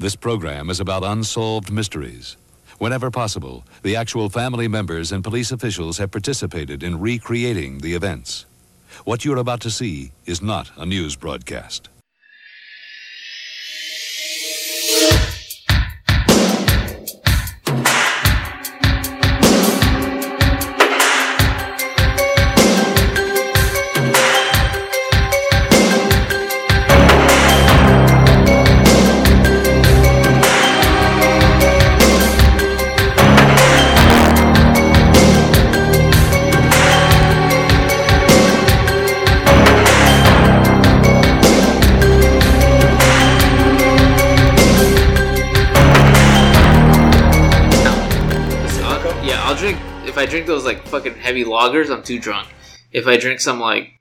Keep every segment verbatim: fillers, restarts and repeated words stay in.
This program is about unsolved mysteries. Whenever possible, the actual family members and police officials have participated in recreating the events. What you're about to see is not a news broadcast. If I drink those like fucking heavy lagers, I'm too drunk. If I drink some like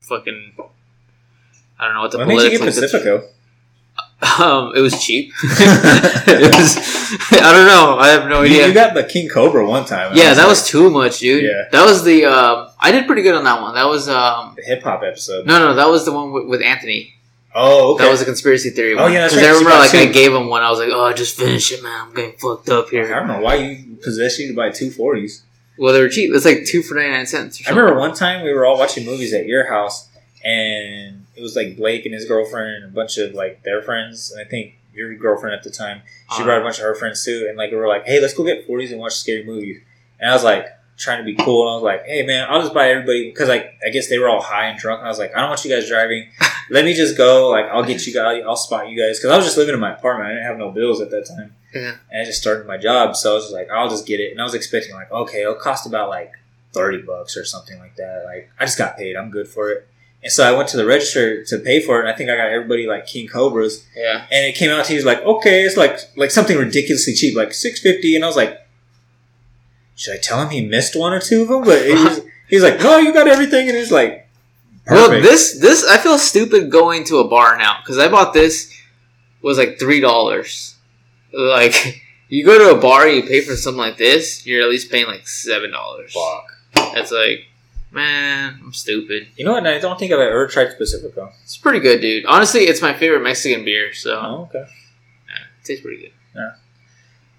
fucking, I don't know what the. Why did you get like Pacifico? The, um, it was cheap. it was. I don't know. I have no you, idea. You got the King Cobra one time. Yeah, was that like, was too much, dude. Yeah. That was the. Um, I did pretty good on that one. That was um, the hip hop episode. No, no, that was the one with, with Anthony. Oh, okay. That was a conspiracy theory one. Oh, yeah, that's right. I remember, like, I gave him one. I was like, oh, just finish it, man. I'm getting fucked up here. I don't know why you possessed you to buy two forties. Well, they were cheap. It's like two for ninety-nine cents or something. I remember one time we were all watching movies at your house, and it was, like, Blake and his girlfriend and a bunch of, like, their friends. And I think your girlfriend at the time, she um, brought a bunch of her friends, too. And, like, we were like, hey, let's go get forties and watch a scary movie. And I was like... trying to be cool, and I was like, hey man, I'll just buy everybody, because like I guess they were all high and drunk, and I was like, I don't want you guys driving, let me just go, like I'll get you guys, I'll spot you guys, because I was just living in my apartment, I didn't have no bills at that time, yeah. And I just started my job, so I was just like, I'll just get it, and I was expecting like, okay, it'll cost about like thirty bucks or something like that, like I just got paid, I'm good for it. And so I went to the register to pay for it, and I think I got everybody like King Cobras, yeah. And it came out to you, it was like, okay, it's like like something ridiculously cheap, like six fifty, and I was like, should I tell him he missed one or two of them? But he's he like, no, you got everything. And he's like, perfect. Well, this, this, I feel stupid going to a bar now. Because I bought this, was like three dollars. Like, you go to a bar, you pay for something like this, you're at least paying like seven dollars. Fuck. That's like, man, I'm stupid. You know what? I don't think I've ever tried Pacifico. It's pretty good, dude. Honestly, it's my favorite Mexican beer. So, oh, okay. Yeah, it tastes pretty good. Yeah.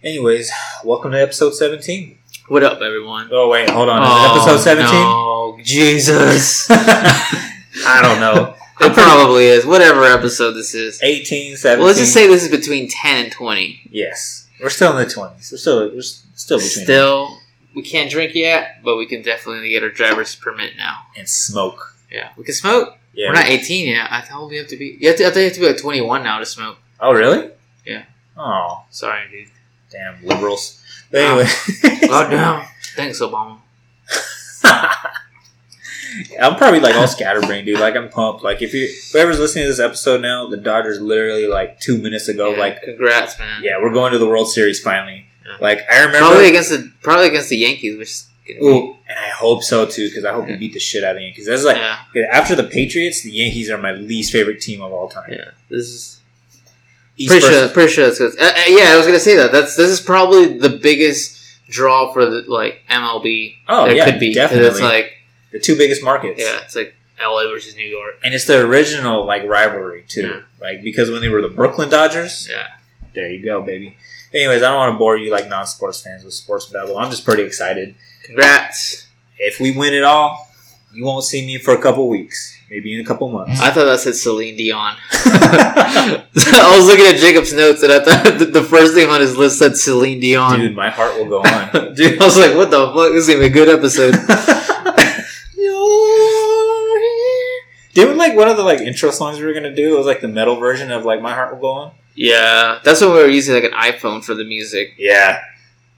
Anyways, welcome to episode seventeen. What up, everyone? Oh, wait, hold on. Oh, episode seventeen? Oh, no. Jesus. I don't know. It probably is. Whatever episode this is. eighteen, seventeen. Well, let's just say this is between ten and twenty. Yes. We're still in the twenties. We're still, we're still between. Still, them. We can't drink yet, but we can definitely get our driver's permit now. And smoke. Yeah. We can smoke. Yeah. We're not eighteen yet. I thought we have to be... You have to, I thought you have to be like twenty-one now to smoke. Oh, really? Yeah. Oh. Sorry, dude. Damn liberals. But anyway. Oh, damn. Thanks, Obama. I'm probably, like, all scatterbrained, dude. Like, I'm pumped. Like, if you... Whoever's listening to this episode now, the Dodgers literally, like, two minutes ago, yeah, like... Congrats, man. Yeah, we're going to the World Series finally. Yeah. Like, I remember... Probably against the, probably against the Yankees, which is... Ooh, and I hope so, too, because I hope yeah. we beat the shit out of the Yankees. That's like... Yeah. After the Patriots, the Yankees are my least favorite team of all time. Yeah, this is... East pretty sure, pretty sure that's good. Uh, uh, yeah, I was gonna say that. That's this is probably the biggest draw for the, like M L B. Oh that yeah, could be. Definitely. It's like the two biggest markets. Yeah, it's like L A versus New York, and it's the original like rivalry too. Yeah. Like because when they were the Brooklyn Dodgers. Yeah, there you go, baby. Anyways, I don't want to bore you like non-sports fans with sports babble. I'm just pretty excited. Congrats! If we win it all, you won't see me for a couple weeks. Maybe in a couple months. I thought that said Celine Dion. I was looking at Jacob's notes, and I thought the first thing on his list said Celine Dion. Dude, my heart will go on. Dude, I was like, what the fuck? This is going to be a good episode. Dude, like, one of the, like, intro songs we were going to do, it was, like, the metal version of, like, My Heart Will Go On. Yeah. That's when we were using, like, an iPhone for the music. Yeah.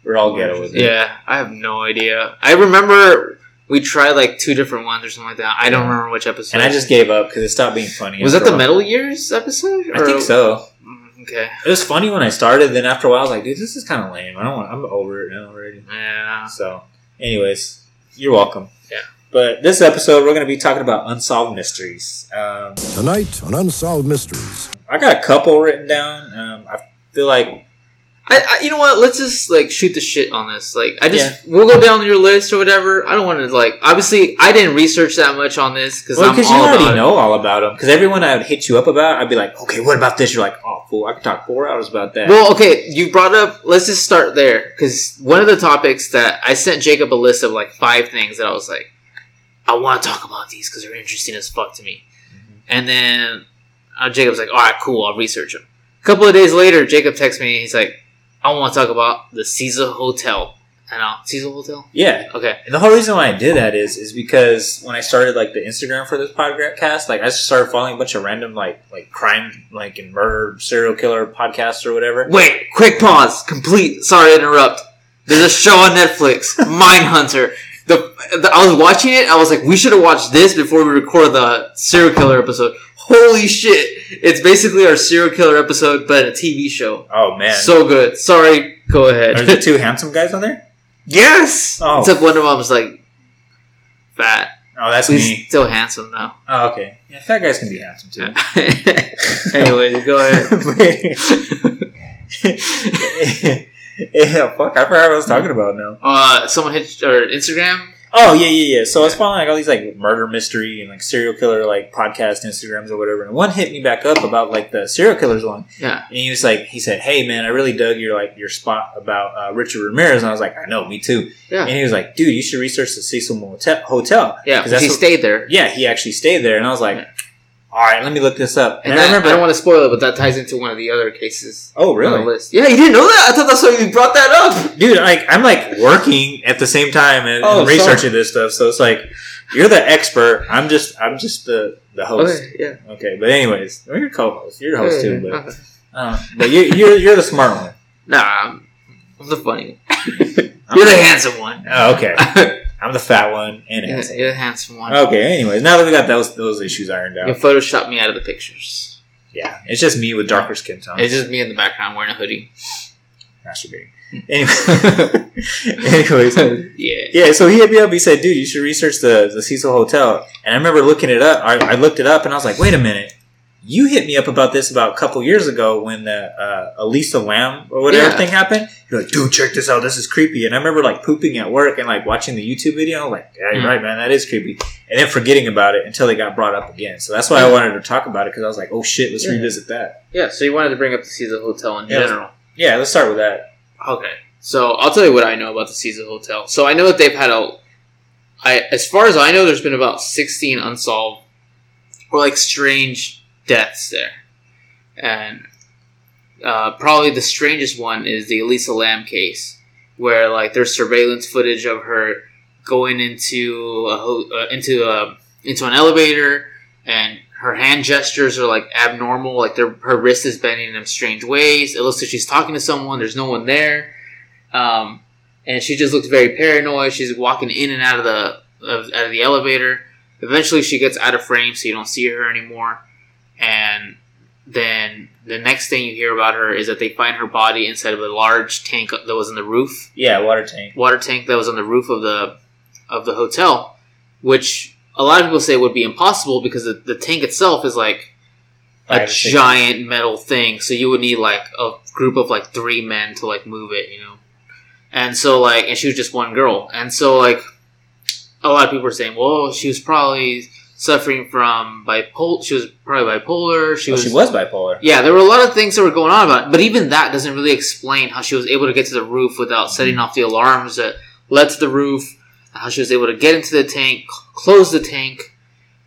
We're all ghetto with it. Yeah. I have no idea. I remember... We tried, like, two different ones or something like that. I don't remember which episode. And I just gave up because it stopped being funny. Was that the Metal Years episode? Or? I think so. Okay. It was funny when I started. Then after a while, I was like, dude, this is kind of lame. I don't want, I'm over it now already. Yeah. So, anyways, you're welcome. Yeah. But this episode, we're going to be talking about unsolved mysteries. Um, Tonight on Unsolved Mysteries. I got a couple written down. Um, I feel like I, I, you know what? Let's just like shoot the shit on this. Like, I just yeah. we'll go down your list or whatever. I don't want to like. Obviously, I didn't research that much on this because well, I'm all about. Because you already know all about them. Because everyone I would hit you up about, I'd be like, okay, what about this? You're like, oh, fool, I could talk four hours about that. Well, okay, you brought up. Let's just start there because one of the topics that I sent Jacob a list of like five things that I was like, I want to talk about these because they're interesting as fuck to me. Mm-hmm. And then uh, Jacob's like, all right, cool, I'll research them. A couple of days later, Jacob texts me and he's like, I want to talk about the Cecil Hotel. I know. Cecil Hotel? Yeah. Okay. And the whole reason why I did that is is because when I started like the Instagram for this podcast, like I just started following a bunch of random like like crime like and murder serial killer podcasts or whatever. Wait, quick pause. Complete. Sorry to interrupt. There's a show on Netflix, Mindhunter. The, the I was watching it. I was like, we should have watched this before we record the serial killer episode. Holy shit! It's basically our serial killer episode, but a T V show. Oh, man. So good. Sorry, go ahead. Are there two handsome guys on there? Yes! Oh. Except one of them is, like, fat. Oh, that's He's me. He's still handsome, though. Oh, okay. Yeah, fat guys can be handsome, too. Anyways, go ahead. Yeah, fuck, I forgot what I was talking about now. Uh, someone hit... Or Instagram... Oh, yeah, yeah, yeah. So I was following like all these like murder mystery and like serial killer like podcast Instagrams or whatever. And one hit me back up about like the serial killers one. Yeah. And he was like, he said, hey, man, I really dug your like your spot about uh, Richard Ramirez. And I was like, I know, me too. Yeah. And he was like, dude, you should research the Cecil Hotel. Yeah, because he what, stayed there. Yeah, he actually stayed there. And I was like, yeah. all right, let me look this up. And, and that, I remember, I don't want to spoil it, but that ties into one of the other cases. Oh, really? On the list. Yeah, you didn't know that? I thought that's why you brought that up, dude. Like, I'm like working at the same time and, oh, and researching sorry. this stuff, so it's like you're the expert. I'm just, I'm just the, the host. Okay, yeah. Okay, but anyways, well, you're co-host. You're the host yeah, too, yeah. but uh, but you, you're you're the smart one. Nah, I'm, I'm the funny one. You're the handsome one. Oh, okay. I'm the fat one and yeah, handsome. You're the handsome one. Okay, anyways, now that we got those those issues ironed out. You photoshopped me out of the pictures. Yeah, it's just me with darker skin tones. It's just me in the background wearing a hoodie. Masturbating. anyways. anyways. Yeah. Yeah, so he hit me up. He said, dude, you should research the, the Cecil Hotel. And I remember looking it up. I, I looked it up and I was like, wait a minute. You hit me up about this about a couple years ago when the uh, Elisa Lam or whatever yeah. thing happened. You're like, dude, check this out. This is creepy. And I remember like pooping at work and like watching the YouTube video. I'm like, yeah, you're mm. right, man. That is creepy. And then forgetting about it until they got brought up again. So that's why I wanted to talk about it because I was like, oh shit, let's yeah. revisit that. Yeah. So you wanted to bring up the Cecil Hotel in yeah, general. Let's, yeah. Let's start with that. Okay. So I'll tell you what I know about the Cecil Hotel. So I know that they've had a, I as far as I know, there's been about sixteen unsolved or like strange deaths there, and uh, probably the strangest one is the Elisa Lam case, where like there's surveillance footage of her going into a ho- uh, into a into an elevator, and her hand gestures are like abnormal, like her wrist is bending in strange ways. It looks like she's talking to someone. There's no one there, um, and she just looks very paranoid. She's walking in and out of the of, out of the elevator. Eventually, she gets out of frame, so you don't see her anymore. And then the next thing you hear about her is that they find her body inside of a large tank that was in the roof. Yeah, water tank. Water tank that was on the roof of the of the hotel, which a lot of people say would be impossible because the, the tank itself is like a giant metal thing. So you would need like a group of like three men to like move it, you know. And so like, and she was just one girl, and so like a lot of people are saying, well, she was probably suffering from bipolar. She was probably bipolar. She, oh, was, she was bipolar. Yeah, there were a lot of things that were going on about it. But even that doesn't really explain how she was able to get to the roof without setting off the alarms that led to the roof. How she was able to get into the tank, close the tank,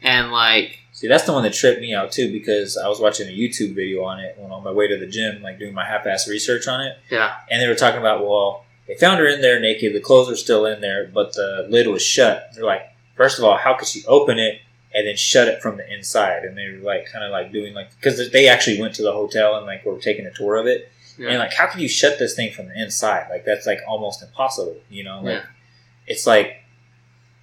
and like... See, that's the one that tripped me out too, because I was watching a YouTube video on it when on my way to the gym, like doing my half-ass research on it. Yeah. And they were talking about, well, they found her in there naked. The clothes were still in there, but the lid was shut. They're like, first of all, how could she open it and then shut it from the inside? And they were like kind of like doing like, because they actually went to the hotel and like were taking a tour of it. Yeah. And like, how can you shut this thing from the inside? Like, that's like almost impossible, you know? Like, yeah. It's like,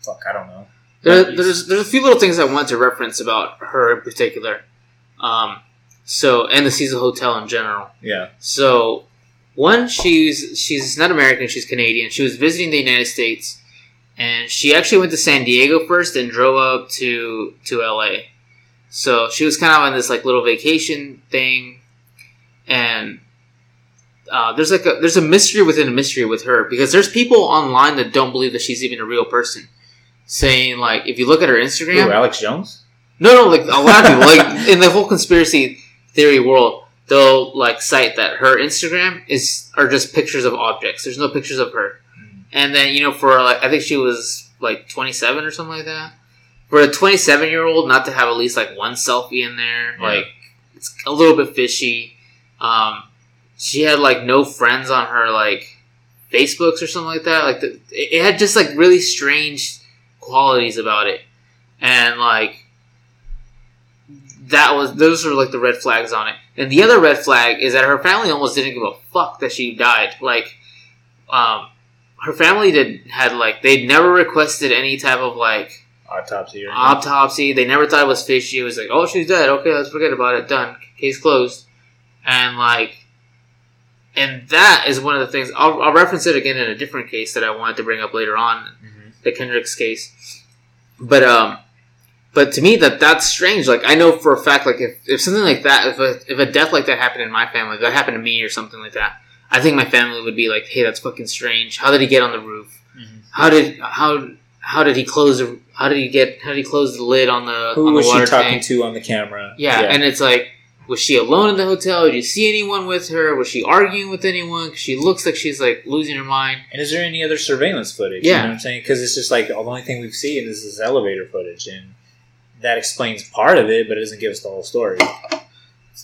fuck, I don't know. There, there's there's a few little things I want to reference about her in particular. Um, so, and the Cecil Hotel in general. Yeah. So, one, she's she's not American, she's Canadian. She was visiting the United States. And she actually went to San Diego first and drove up to to L A. So she was kind of on this like little vacation thing. And uh, there's like a, there's a mystery within a mystery with her, because there's people online that don't believe that she's even a real person, saying like, if you look at her Instagram, Ooh, Alex Jones. No, no, like a lot of people, like in the whole conspiracy theory world, they'll like cite that her Instagram is are just pictures of objects. There's no pictures of her. And then, you know, for like, I think she was like twenty-seven or something like that. For a twenty-seven year old, not to have at least like one selfie in there, yeah. like it's a little bit fishy. Um, she had like no friends on her like Facebooks or something like that. Like the, it had just like really strange qualities about it, and like that was those were like the red flags on it. And the other red flag is that her family almost didn't give a fuck that she died. Like, um. Her family did had like they never requested any type of like autopsy or anything. autopsy. They never thought it was fishy. It was like, oh, she's dead. Okay, let's forget about it. Done. Case closed. And like, and that is one of the things. I'll, I'll reference it again in a different case that I wanted to bring up later on, mm-hmm. the Kendrick's case. But um, but to me that that's strange. Like I know for a fact, like if, if something like that, if a, if a death like that happened in my family, if that happened to me or something like that, I think my family would be like, "Hey, that's fucking strange. How did he get on the roof? Mm-hmm. How did how how did he close? The, how did he get? How did he close the lid on the? Who on the was water she talking tank? To on the camera? Yeah, yeah, and it's like, was she alone in the hotel? Did you see anyone with her? Was she arguing with anyone? Cause she looks like she's like losing her mind. And is there any other surveillance footage? Yeah, you know what I'm saying, because it's just like the only thing we've seen is this elevator footage, and that explains part of it, but it doesn't give us the whole story.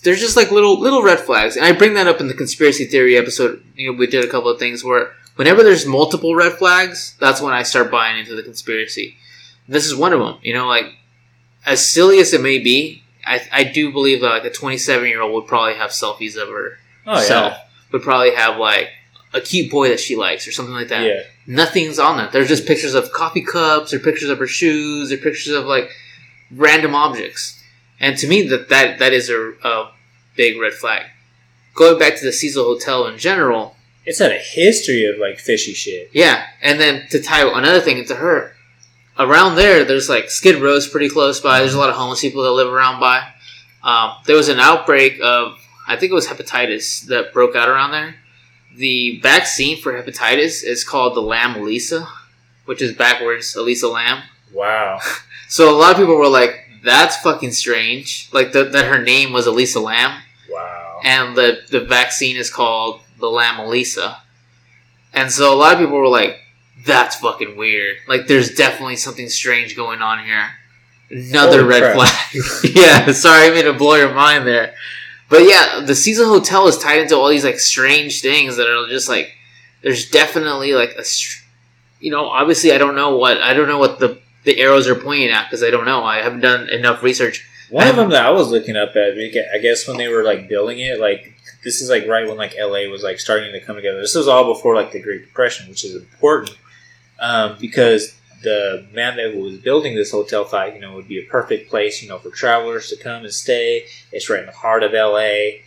There's just like little little red flags, and I bring that up in the conspiracy theory episode. You know, we did a couple of things where whenever there's multiple red flags, that's when I start buying into the conspiracy. This is one of them. You know, like as silly as it may be, I I do believe that like a twenty-seven year old would probably have selfies of herself. Oh, yeah. Would probably have like a cute boy that she likes or something like that. Yeah. Nothing's on that. There's just pictures of coffee cups or pictures of her shoes or pictures of like random objects. And to me, that that, that is a, a big red flag. Going back to the Cecil Hotel in general, it's had a history of like fishy shit. Yeah, and then to tie another thing into her, around there, there's like Skid Row's pretty close by. There's a lot of homeless people that live around by. Um, there was an outbreak of, I think it was hepatitis that broke out around there. The vaccine for hepatitis is called the Lam Elisa, which is backwards, Elisa Lam. Wow. So a lot of people were like, that's fucking strange. Like, the, that her name was Elisa Lam. Wow. And the, the vaccine is called the Lam Elisa. And so a lot of people were like, that's fucking weird. Like, there's definitely something strange going on here. Another Holy red crap. flag. Yeah, sorry, I made it blow your mind there. But yeah, the Cecil Hotel is tied into all these, like, strange things that are just, like, there's definitely, like, a, you know, obviously I don't know what, I don't know what the, the arrows are pointing at, because I don't know. I haven't done enough research. One of them that I was looking up at, I guess when they were like building it, like this is like right when like L A was like starting to come together. This was all before like the Great Depression, which is important um, because the man that was building this hotel thought, you know, it would be a perfect place, you know, for travelers to come and stay. It's right in the heart of L A.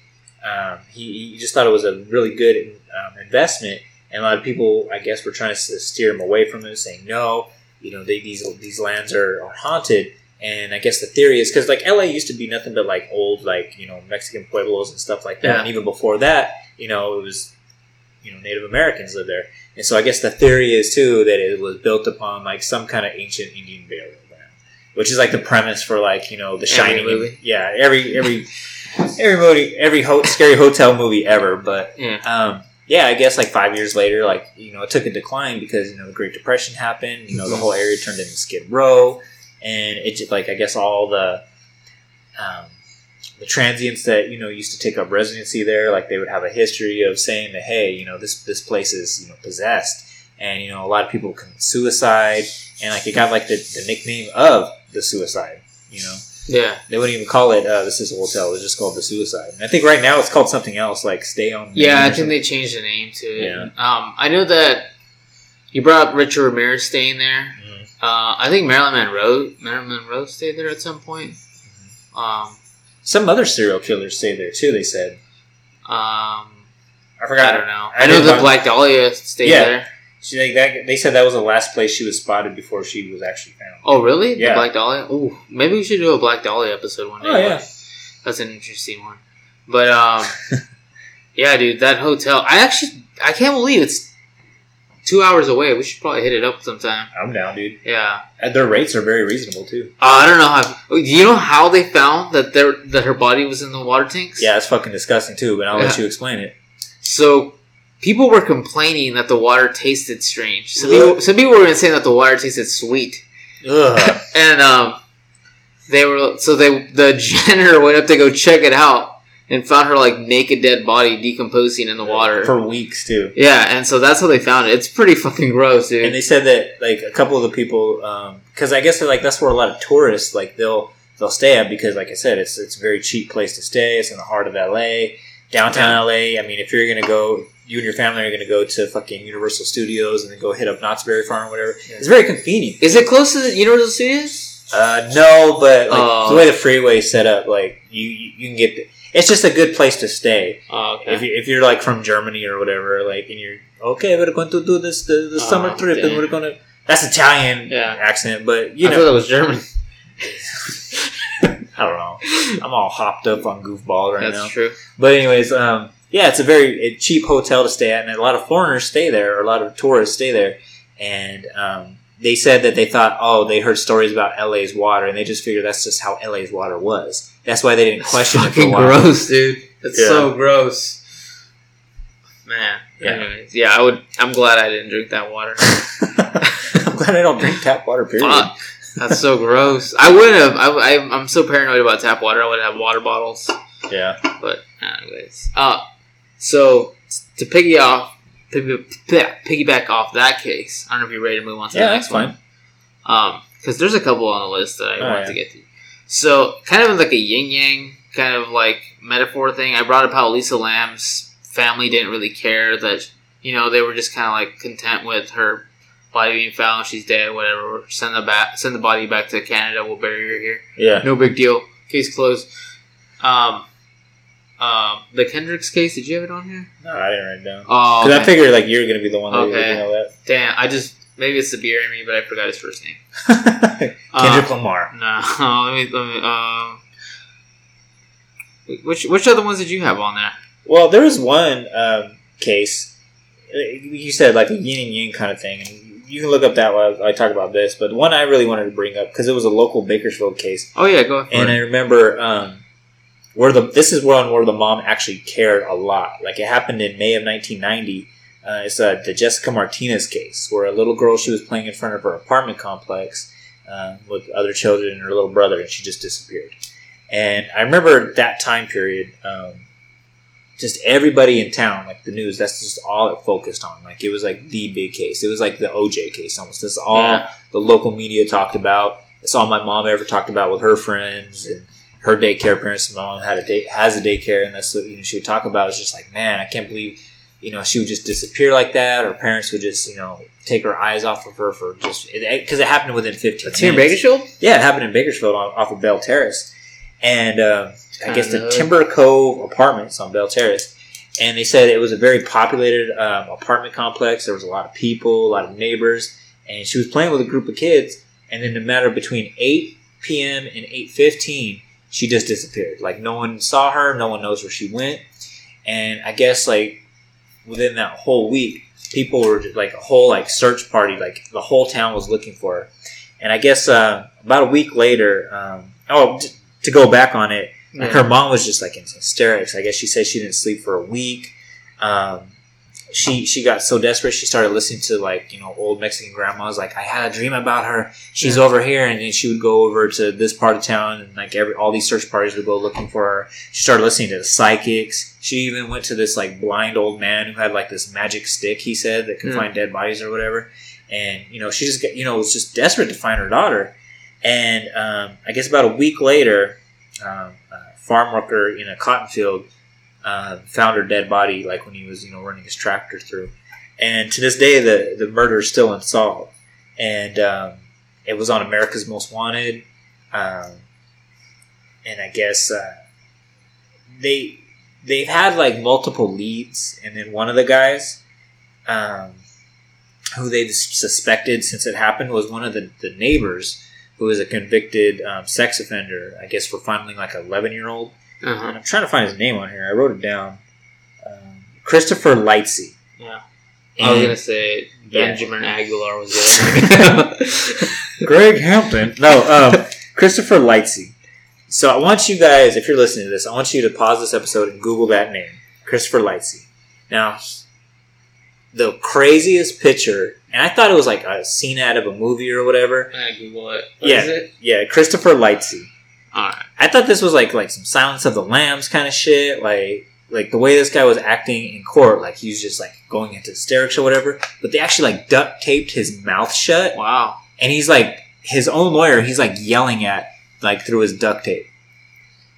Um, he, he just thought it was a really good um, investment, and a lot of people, I guess, were trying to steer him away from it, saying no. You know, they, these these lands are, are haunted, and I guess the theory is because like L A used to be nothing but like old like you know Mexican pueblos and stuff like that, yeah. And even before that, you know, it was you know Native Americans lived there, and so I guess the theory is too that it was built upon like some kind of ancient Indian burial ground, which is like the premise for like you know the Shining, every movie. yeah, every every every movie, every ho- scary hotel movie ever, but yeah. um Yeah, I guess like five years later, like, you know, it took a decline because, you know, the Great Depression happened. You know, the whole area turned into Skid Row. And it just, like, I guess all the um, the transients that, you know, used to take up residency there, like, they would have a history of saying that, hey, you know, this, this place is, you know, possessed. And, you know, a lot of people commit suicide. And, like, it got, like, the, the nickname of the suicide, you know. Yeah, they wouldn't even call it uh, the Cecil Hotel. It was just called the Suicide. And I think right now it's called something else, like Stay On. Yeah, I think they changed the name to it. Yeah. Um, I know that you brought up Richard Ramirez staying there. Mm-hmm. Uh, I think Marilyn Monroe, Marilyn Monroe stayed there at some point. Mm-hmm. Um, some other serial killers stayed there too. They said. Um, I forgot. I don't know. I, I know the Black Dahlia stayed yeah. there. She, like, that, they said that was the last place she was spotted before she was actually found. Oh, really? Yeah. The Black Dahlia? Ooh, maybe we should do a Black Dahlia episode one day. Oh, yeah. That's an interesting one. But, um, Yeah, dude, that hotel. I actually, I can't believe it's two hours away. We should probably hit it up sometime. I'm down, dude. Yeah. And their rates are very reasonable, too. Uh, I don't know how... You know how they found that there, that her body was in the water tanks? Yeah, it's fucking disgusting, too, but I'll yeah. let you explain it. So... people were complaining that the water tasted strange. Some people, some people were even saying that the water tasted sweet. Ugh. And um, they were so they the janitor went up to go check it out and found her like naked, dead body decomposing in the water for weeks too. Yeah, and so that's how they found it. It's pretty fucking gross, dude. And they said that like a couple of the people, um, because I guess like that's where a lot of tourists like they'll they'll stay at because like I said, it's it's a very cheap place to stay. It's in the heart of L A, downtown L A. I mean, if you're gonna go. You and your family are going to go to fucking Universal Studios and then go hit up Knott's Berry Farm or whatever. Yeah. It's very convenient. Is it close to the Universal Studios? Uh, no, but like, oh. the way the freeway is set up, like you, you can get. It's just a good place to stay. Oh, okay. If you, if you're like from Germany or whatever, like and you're okay, we're going to do this the, the oh, summer trip damn. and we're going to. That's Italian yeah. accent, but you know I thought that was German. I don't know. I'm all hopped up on goofball right That's now. That's true. But anyways, um. Yeah, it's a very a cheap hotel to stay at, and a lot of foreigners stay there, or a lot of tourists stay there. And um, they said that they thought, oh, they heard stories about L A's water, and they just figured that's just how L A's water was. That's why they didn't that's question it for a while. Gross, dude. That's yeah. so gross, man. Yeah, anyways, yeah. I would. I'm glad I didn't drink that water. I'm glad I don't drink tap water. Period. Fuck. That's so gross. I would have. I, I, I'm so paranoid about tap water. I would have water bottles. Yeah, but anyways. Uh So, to piggy off, piggy, piggyback off that case, I don't know if you're ready to move on to yeah, the next one. Um, because there's a couple on the list that I oh, want yeah. to get to. So, kind of like a yin-yang kind of like metaphor thing, I brought up how Elisa Lam's family didn't really care that, you know, they were just kind of like content with her body being found, she's dead, whatever, send the, back, send the body back to Canada, we'll bury her here. Yeah. No big deal. Case closed. Um... Um, the Kendrick's case, did you have it on here? No, I didn't write it down. Oh, Because okay. I figured like you're going to be the one that okay. you know that. Damn, I just, maybe it's the beer in me, but I forgot his first name. Kendrick um, Lamar. No, let me, let me, um, which, which other ones did you have on there? Well, there was one um, case, you said like a yin and yang kind of thing, and you can look up that while I talk about this, but one I really wanted to bring up, because it was a local Bakersfield case. Oh yeah, go ahead. And it. I remember, um, Where the this is one where the mom actually cared a lot. Like it happened in May of nineteen ninety. Uh, it's uh, the Jessica Martinez case, where a little girl she was playing in front of her apartment complex uh, with other children and her little brother, and she just disappeared. And I remember that time period, um, just everybody in town, like the news, that's just all it focused on. Like it was like the big case. It was like the O J case almost. That's all yeah. the local media talked about. It's all my mom ever talked about with her friends and. Her daycare parents, my mom had a day has a daycare, and that's what you know, she would talk about. It's just like, man, I can't believe, you know, she would just disappear like that. Her parents would just, you know, take her eyes off of her for just because it, it happened within fifteen. It's minutes. Here in Bakersfield. Yeah, it happened in Bakersfield on, off of Bell Terrace, and uh, I, I guess know. the Timber Cove Apartments on Bell Terrace. And they said it was a very populated um, apartment complex. There was a lot of people, a lot of neighbors, and she was playing with a group of kids. And then, in a matter between eight p.m. and eight fifteen. She just disappeared. Like, no one saw her. No one knows where she went. And I guess, like, within that whole week, people were, just, like, a whole, like, search party. Like, the whole town was looking for her. And I guess uh, about a week later, um, oh, t- to go back on it, yeah. like, her mom was just, like, in hysterics. I guess she said she didn't sleep for a week. Um, she she got so desperate, she started listening to, like, you know, old Mexican grandmas. Like, I had a dream about her. She's yeah. over here. And then she would go over to this part of town, and, like, every all these search parties would go looking for her. She started listening to the psychics. She even went to this, like, blind old man who had, like, this magic stick, he said, that could yeah. find dead bodies or whatever. And, you know, she just, you know, was just desperate to find her daughter. And um, I guess about a week later, um, a farm worker in a cotton field Uh, found her dead body, like when he was, you know, running his tractor through. And to this day, the the murder is still unsolved. And um, it was on America's Most Wanted. Um, and I guess uh, they they've had like multiple leads, and then one of the guys um, who they suspected since it happened was one of the, the neighbors who is a convicted um, sex offender. I guess for fondling like an eleven year old. Uh-huh. And I'm trying to find his name on here. I wrote it down. Um, Christopher Lightsey. Yeah. And I was going to say Benjamin yeah. Aguilar was the other. Greg Hampton. No, um, Christopher Lightsey. So I want you guys, if you're listening to this, I want you to pause this episode and Google that name, Christopher Lightsey. Now, the craziest picture, and I thought it was like a scene out of a movie or whatever. I Google it. What yeah, is it? Yeah, Christopher Lightsey. All right. I thought this was like like some Silence of the Lambs kind of shit, like like the way this guy was acting in court, like he was just like going into hysterics or whatever. But they actually like duct taped his mouth shut. Wow. And he's like his own lawyer. He's like yelling at like through his duct tape.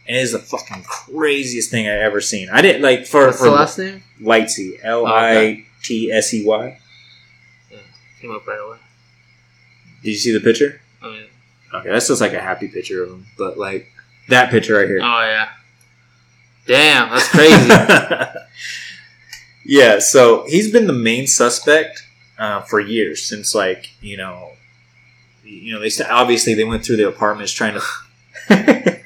And it is the fucking craziest thing I've ever seen. I didn't like for, what's for the last name? Lightsey. L I T S E Y. Came up right away. Did you see the picture? Oh yeah. Okay, that's just like a happy picture of him, but like that picture right here. Oh yeah, damn, that's crazy. Yeah, so he's been the main suspect uh, for years since like you know, you know they st- obviously they went through the apartments trying to.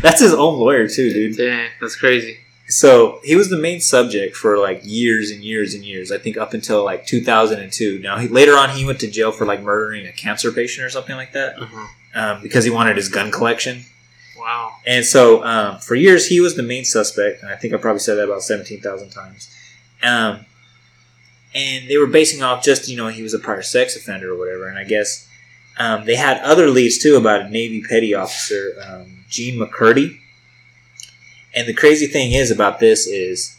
That's his own lawyer too, dude. Damn, that's crazy. So he was the main subject for like years and years and years. I think up until like two thousand two. Now he, later on, he went to jail for like murdering a cancer patient or something like that, mm-hmm. um, because he wanted his gun collection. Wow! And so um, for years he was the main suspect, and I think I probably said that about seventeen thousand times. Um, and they were basing off just you know he was a prior sex offender or whatever, and I guess um, they had other leads too about a Navy petty officer, um, Gene McCurdy. And the crazy thing is about this is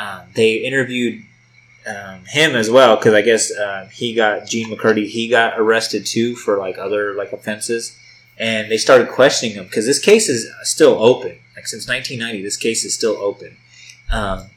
um, they interviewed um, him as well because I guess uh, he got Gene McCurdy. He got arrested too for like other like offenses, and they started questioning him because this case is still open. Like since nineteen ninety, this case is still open. Um,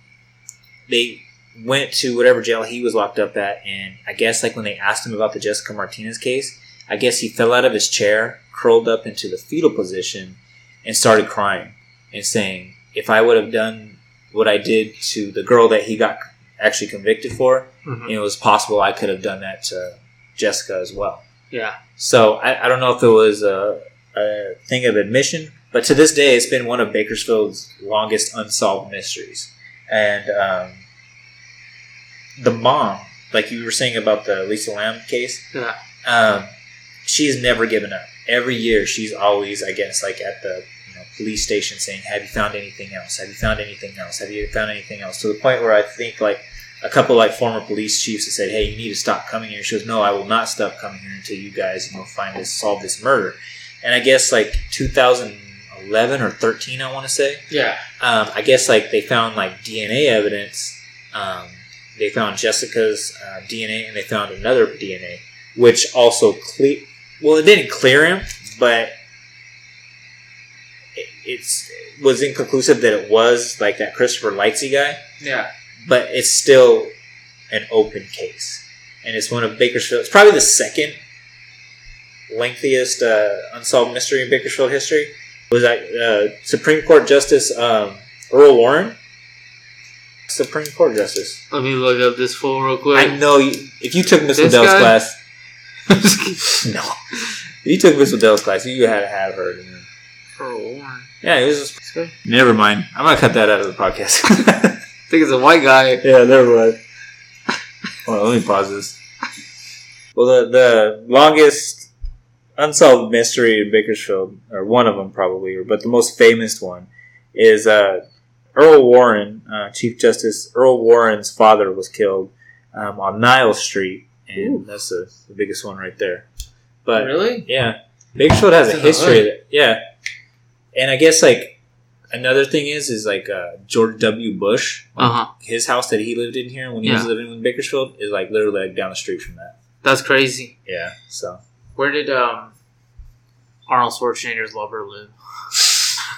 they went to whatever jail he was locked up at, and I guess like when they asked him about the Jessica Martinez case, I guess he fell out of his chair, curled up into the fetal position, and started crying. And saying, if I would have done what I did to the girl that he got actually convicted for, mm-hmm. it was possible I could have done that to Jessica as well. Yeah. So I, I don't know if it was a, a thing of admission, but to this day, it's been one of Bakersfield's longest unsolved mysteries. And um, the mom, like you were saying about the Elisa Lam case, yeah. um, she's never given up. Every year, she's always, I guess, like at the police station saying, have you found anything else? Have you found anything else? Have you found anything else? To the point where I think like a couple like former police chiefs have said, hey, you need to stop coming here. She goes, no, I will not stop coming here until you guys, you know, find this, solve this murder. And I guess like two thousand eleven or thirteen, I want to say. Yeah. Um, I guess like they found like D N A evidence. Um, they found Jessica's uh, D N A and they found another D N A, which also clear. Well, it didn't clear him, but it's, it was inconclusive that it was like that Christopher Lightsey guy. Yeah. But it's still an open case. And it's one of Bakersfield. It's probably the second lengthiest uh, unsolved mystery in Bakersfield history. It was that uh, Supreme Court Justice um, Earl Warren? Supreme Court Justice. Let me look up this fool real quick. I know. You, if you took Miss Waddell's class. I'm just kidding. No. If you took Miss Waddell's class, you had to have her. You know? Earl Warren. Yeah, he was just... Okay. Never mind. I'm going to cut that out of the podcast. I think it's a white guy. Yeah, never mind. Hold on, let me pause this. Well, the, the longest unsolved mystery in Bakersfield, or one of them probably, but the most famous one, is uh, Earl Warren, uh, Chief Justice Earl Warren's father was killed um, on Nile Street, and Ooh. that's the, the biggest one right there. But really? Yeah. Bakersfield has that's a history of it. Yeah. And I guess, like, another thing is, is, like, uh, George W. Bush, like, uh-huh. his house that he lived in here when he yeah. was living in Bakersfield is, like, literally, like, down the street from that. That's crazy. Yeah, so. Where did um, Arnold Schwarzenegger's lover live?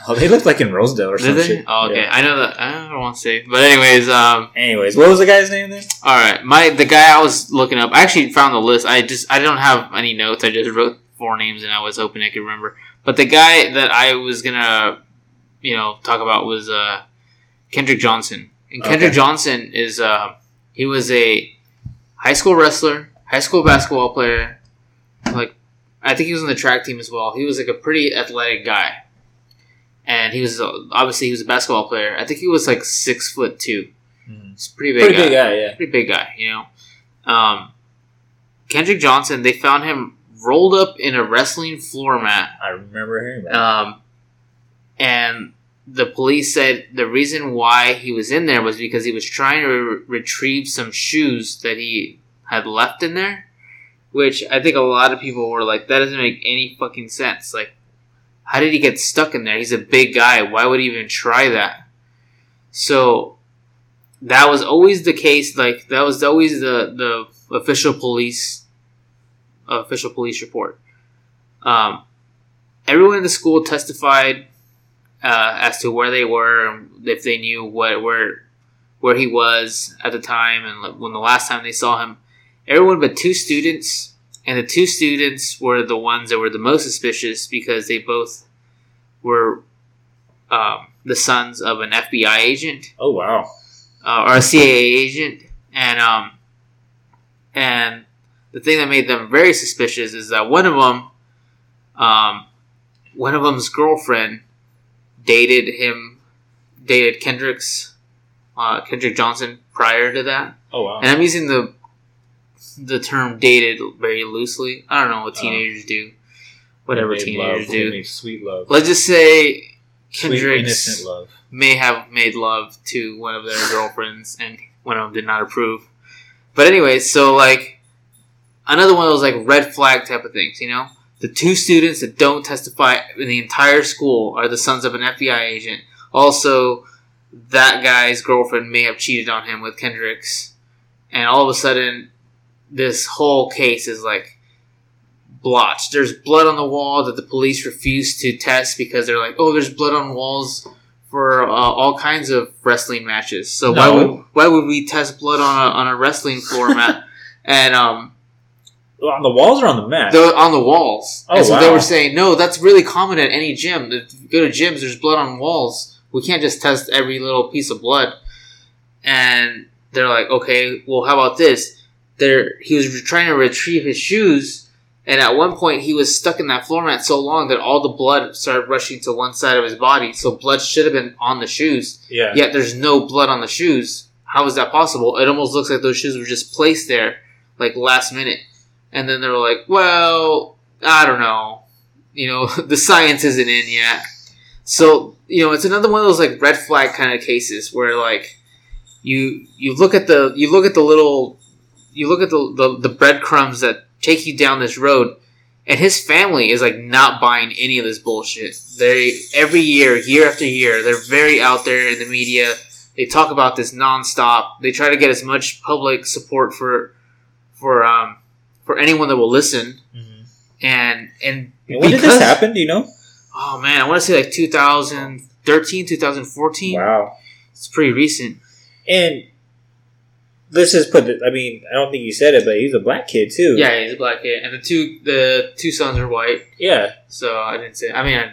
Oh, they lived, like, in Rosedale or something. Did some they? Shit. Oh, okay. Yeah. I know that. I don't want to say. But anyways. um, Anyways, what was the guy's name then? All right. my The guy I was looking up, I actually found the list. I just, I don't have any notes. I just wrote four names, and I was hoping I could remember. But the guy that I was going to, you know, talk about was uh, Kendrick Johnson. And Kendrick okay. Johnson is, uh, he was a high school wrestler, high school basketball player. Like, I think he was on the track team as well. He was, like, a pretty athletic guy. And he was, uh, obviously, he was a basketball player. I think he was, like, six foot two. Mm. He's a pretty big pretty guy. Big guy, yeah. Pretty big guy, you know. Um, Kendrick Johnson, they found him rolled up in a wrestling floor mat. I remember hearing that. Um, and the police said the reason why he was in there was because he was trying to re- retrieve some shoes that he had left in there, which I think a lot of people were like, that doesn't make any fucking sense. Like, how did he get stuck in there? He's a big guy. Why would he even try that? So that was always the case. Like, that was always the, the official police official police report. Um, everyone in the school testified uh, as to where they were and if they knew what where where he was at the time and when the last time they saw him. Everyone but two students, and the two students were the ones that were the most suspicious because they both were um, the sons of an F B I agent. Oh, wow. Uh, or a C I A agent. And um, and the thing that made them very suspicious is that one of them, um, one of them's girlfriend dated him, dated Kendrick's, uh, Kendrick Johnson prior to that. Oh, wow. And I'm using the... the term dated very loosely. I don't know what teenagers um, do. Whatever teenagers love, do. Sweet love. Let's just say Kendrick may have made love to one of their girlfriends and one of them did not approve. But anyway, so like another one of those like red flag type of things, you know? The two students that don't testify in the entire school are the sons of an F B I agent. Also, that guy's girlfriend may have cheated on him with Kendrick's. And all of a sudden... this whole case is, like, blotched. There's blood on the wall that the police refuse to test because they're like, oh, there's blood on walls for uh, all kinds of wrestling matches. So no. why would why would we test blood on a, on a wrestling floor mat? And um, well, on the walls or on the mat? On the walls. Oh, and so wow. They were saying, no, that's really common at any gym. If you go to gyms, there's blood on walls. We can't just test every little piece of blood. And they're like, okay, well, how about this? There, he was trying to retrieve his shoes, and at one point he was stuck in that floor mat so long that all the blood started rushing to one side of his body. So blood should have been on the shoes. Yeah. Yet there's no blood on the shoes. How is that possible? It almost looks like those shoes were just placed there, like last minute. And then they were like, "Well, I don't know. You know, the science isn't in yet." So you know, it's another one of those like red flag kind of cases where like you you look at the you look at the little. You look at the, the, the breadcrumbs that take you down this road, and his family is like not buying any of this bullshit. They every year, year after year, they're very out there in the media. They talk about this nonstop. They try to get as much public support for for um for anyone that will listen. Mm-hmm. And and when because, did this happen? Do you know? Oh man, I want to say like two thousand thirteen, two thousand fourteen. Wow, it's pretty recent. And. Let's just put it, I mean, I don't think you said it, but he's a black kid, too. Yeah, he's a black kid. And the two the two sons are white. Yeah. So I didn't say, I mean, I,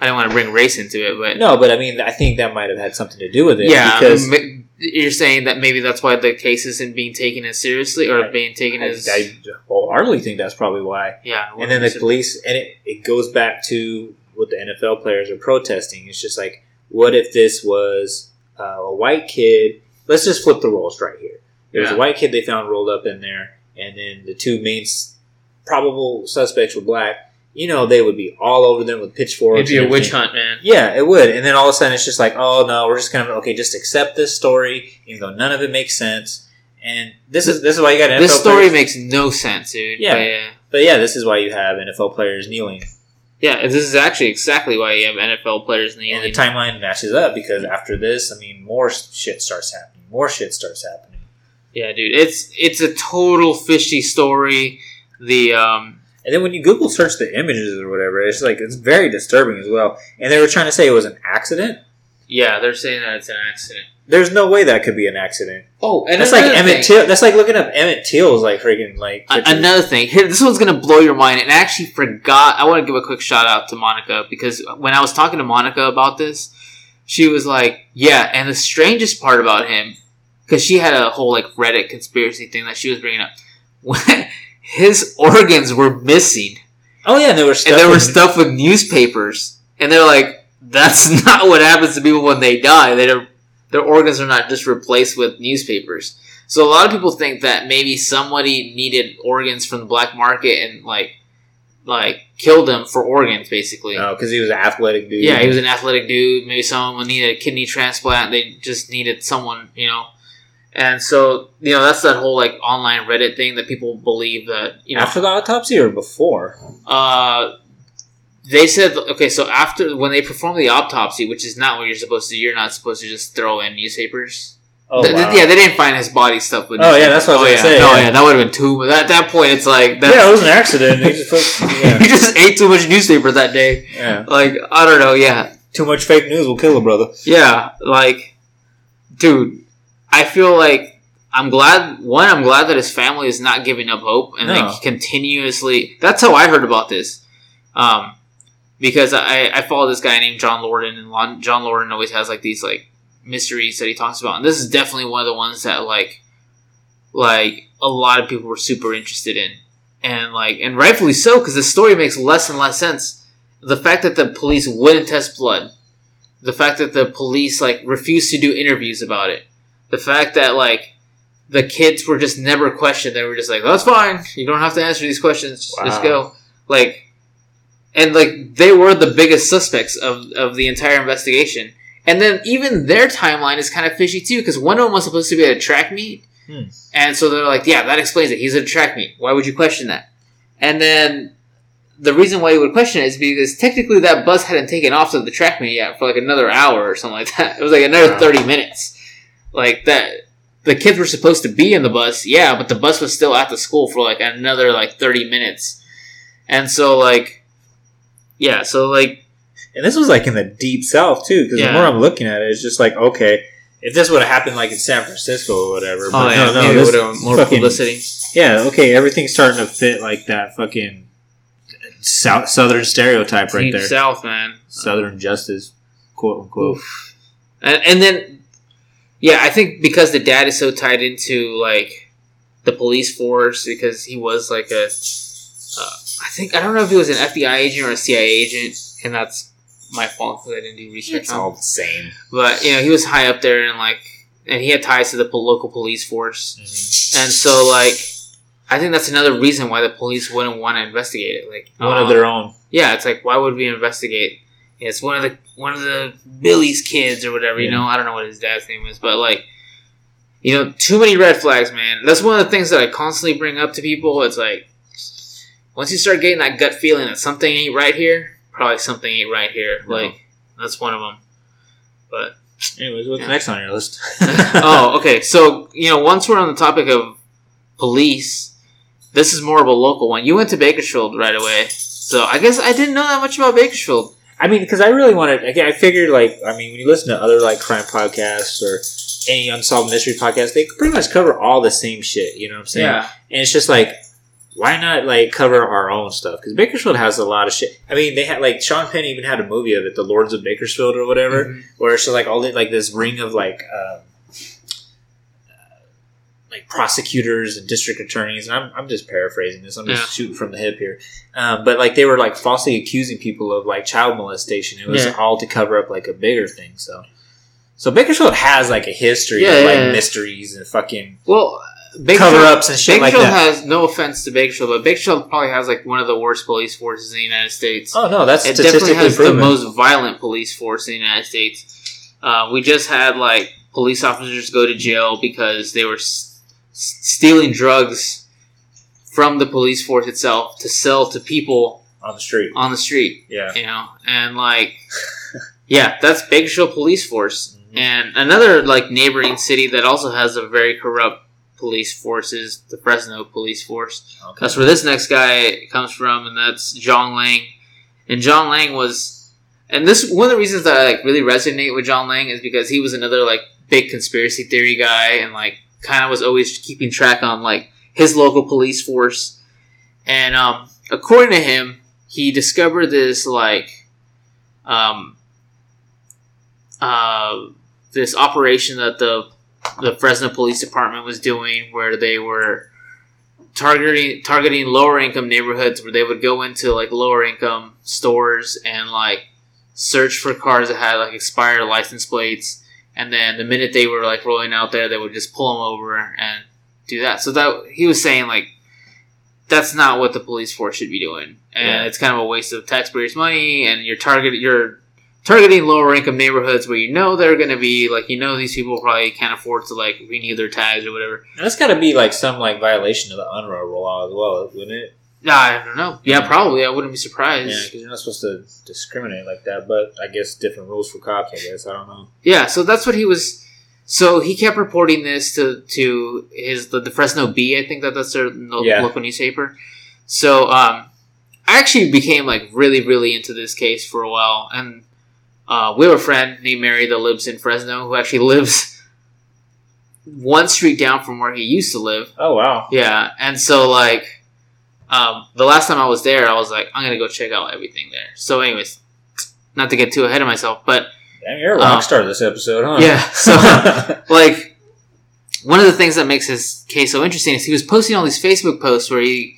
I didn't want to bring race into it, but. No, but I mean, I think that might have had something to do with it. Yeah, because I mean, you're saying that maybe that's why the case isn't being taken as seriously or I, being taken I, as. I wholeheartedly think that's probably why. Yeah. And then the police, and it, it goes back to what the N F L players are protesting. It's just like, what if this was uh, a white kid? Let's just flip the roles right here. There's yeah. a white kid they found rolled up in there, and then the two main s- probable suspects were black. You know, they would be all over them with pitchforks. It'd be a witch hunt, man. Yeah, it would. And then all of a sudden, it's just like, oh, no, we're just kind of, okay, just accept this story, even though none of it makes sense. And this is this is why you got N F L This story players. Makes no sense, dude. Yeah. But, yeah. but yeah, this is why you have N F L players kneeling. Yeah, this is actually exactly why you have N F L players in the end. And the timeline matches up because after this, I mean, more shit starts happening. More shit starts happening. Yeah, dude, it's it's a total fishy story. The um, and then when you Google search the images or whatever, it's like it's very disturbing as well. And they were trying to say it was an accident. Yeah, they're saying that it's an accident. There's no way that could be an accident. Oh, and that's like Emmett Till. That's like looking up Emmett Till's like freaking like pictures. Another thing. Here, this one's gonna blow your mind. And I actually forgot. I want to give a quick shout out to Monica because when I was talking to Monica about this, she was like, "Yeah." And the strangest part about him, because she had a whole like Reddit conspiracy thing that she was bringing up, when his organs were missing. Oh yeah, and they were stuffed and they were stuffed with newspapers, and they're like, "That's not what happens to people when they die. They're Their organs are not just replaced with newspapers. So a lot of people think that maybe somebody needed organs from the black market and, like, like killed him for organs, basically. Oh, because he was an athletic dude. Yeah, he was an athletic dude. Maybe someone needed a kidney transplant. They just needed someone, you know. And so, you know, that's that whole, like, online Reddit thing that people believe that, you know. After the autopsy or before? Uh... They said, okay, so after, when they perform the autopsy, which is not what you're supposed to, you're not supposed to just throw in newspapers. Oh, th- wow. th- Yeah, they didn't find his body stuff. With oh, yeah, that's what I was oh, going to yeah. say. Oh, yeah, yeah that would have been too much. At that point, it's like... That's, yeah, it was an accident. He just, yeah. He just ate too much newspaper that day. Yeah. Like, I don't know, yeah. Too much fake news will kill a brother. Yeah, like, dude, I feel like I'm glad, one, I'm glad that his family is not giving up hope and no. like continuously... That's how I heard about this. Um... Because I, I follow this guy named John Lorden, and Lon, John Lorden always has, like, these, like, mysteries that he talks about. And this is definitely one of the ones that, like, like a lot of people were super interested in. And, like, and rightfully so, because the story makes less and less sense. The fact that the police wouldn't test blood. The fact that the police, like, refused to do interviews about it. The fact that, like, the kids were just never questioned. They were just like, that's fine. You don't have to answer these questions. Wow. Just go. Like... And, like, they were the biggest suspects of, of the entire investigation. And then even their timeline is kind of fishy, too, because one of them was supposed to be at a track meet. Hmm. And so they're like, yeah, that explains it. He's at a track meet. Why would you question that? And then the reason why you would question it is because technically that bus hadn't taken off to the track meet yet for, like, another hour or something like that. It was, like, another wow. thirty minutes. Like, that the kids were supposed to be in the bus, yeah, but the bus was still at the school for, like, another, like, thirty minutes. And so, like... Yeah, so, like... And this was, like, in the deep south, too, because yeah. the more I'm looking at it, it's just like, okay, if this would have happened, like, in San Francisco or whatever, but oh, yeah. no, no, Maybe this is more fucking, publicity. Yeah, okay, everything's starting to fit, like, that fucking south, southern stereotype right deep there. Deep south, man. Southern um, justice, quote-unquote. And, and then, yeah, I think because the dad is so tied into, like, the police force, because he was, like, a... Uh, I think I don't know if he was an F B I agent or a C I A agent, and that's my fault because I didn't do research. It's on. all the same, but you know he was high up there, and like, and he had ties to the local police force, mm-hmm. and so like, I think that's another reason why the police wouldn't want to investigate it. Like one um, of their own. Yeah, it's like why would we investigate? It's one of the one of the Billy's kids or whatever. Yeah. You know, I don't know what his dad's name is, but like, you know, too many red flags, man. That's one of the things that I constantly bring up to people. It's like. Once you start getting that gut feeling that something ain't right here, probably something ain't right here. No. Like, that's one of them. But, anyways, what's yeah. next on your list? Oh, okay. So, you know, once we're on the topic of police, this is more of a local one. You went to Bakersfield right away. So, I guess I didn't know that much about Bakersfield. I mean, because I really wanted, again, I figured, like, I mean, when you listen to other, like, crime podcasts or any unsolved mystery podcasts, they pretty much cover all the same shit. You know what I'm saying? Yeah. And it's just like, why not, like, cover our own stuff? Because Bakersfield has a lot of shit. I mean, they had, like, Sean Penn even had a movie of it, The Lords of Bakersfield or whatever, mm-hmm. where it's just, like, all the, like, this ring of, like, um, uh, like prosecutors and district attorneys. And I'm, I'm just paraphrasing this. I'm just yeah. shooting from the hip here. Um, but, like, they were, like, falsely accusing people of, like, child molestation. It was yeah. all to cover up, like, a bigger thing, so. So Bakersfield has, like, a history yeah, of, yeah, like, yeah. mysteries and fucking... Well... cover-ups and shit like that. Bakersfield has, no offense to Bakersfield, but Bakersfield probably has, like, one of the worst police forces in the United States. Oh, no, that's statistically proven. It definitely has proven. The most violent police force in the United States. Uh, we just had, like, police officers go to jail because they were s- stealing drugs from the police force itself to sell to people... On the street. On the street. Yeah. You know? And, like... yeah, that's Bakersfield police force. Mm-hmm. And another, like, neighboring city that also has a very corrupt... police forces, the Fresno Police Force. Okay. That's where this next guy comes from, and that's John Lang. And John Lang was, and this one of the reasons that I like really resonate with John Lang is because he was another like big conspiracy theory guy, and like kind of was always keeping track on like his local police force. And um, according to him, he discovered this like, um, uh, this operation that the the Fresno Police Department was doing where they were targeting targeting lower income neighborhoods where they would go into like lower income stores and like search for cars that had like expired license plates And then the minute they were like rolling out there, they would just pull him over and do that. So that he was saying like, that's not what the police force should be doing, and yeah. it's kind of a waste of taxpayers' money. And you're target you're targeting lower income neighborhoods where you know they're going to be like, you know, these people probably can't afford to like renew their tags or whatever. And that's got to be like some like violation of the U N R W A law as well, wouldn't it? I don't know. Yeah, yeah. Probably. I wouldn't be surprised. Yeah, because you're not supposed to discriminate like that. But I guess different rules for cops. I guess I don't know. Yeah. So that's what he was. So he kept reporting this to, to his the, the Fresno Bee, I think that that's their no, yeah. local newspaper. So um, I actually became like really, really into this case for a while. And uh, we have a friend named Mary that lives in Fresno who actually lives one street down from where he used to live. Oh, wow. Yeah. And so like um, the last time I was there, I was like, I'm going to go check out everything there. So anyways, not to get too ahead of myself, but... Damn, you're a rock um, star this episode, huh? Yeah. So, like, one of the things that makes his case so interesting is he was posting all these Facebook posts where he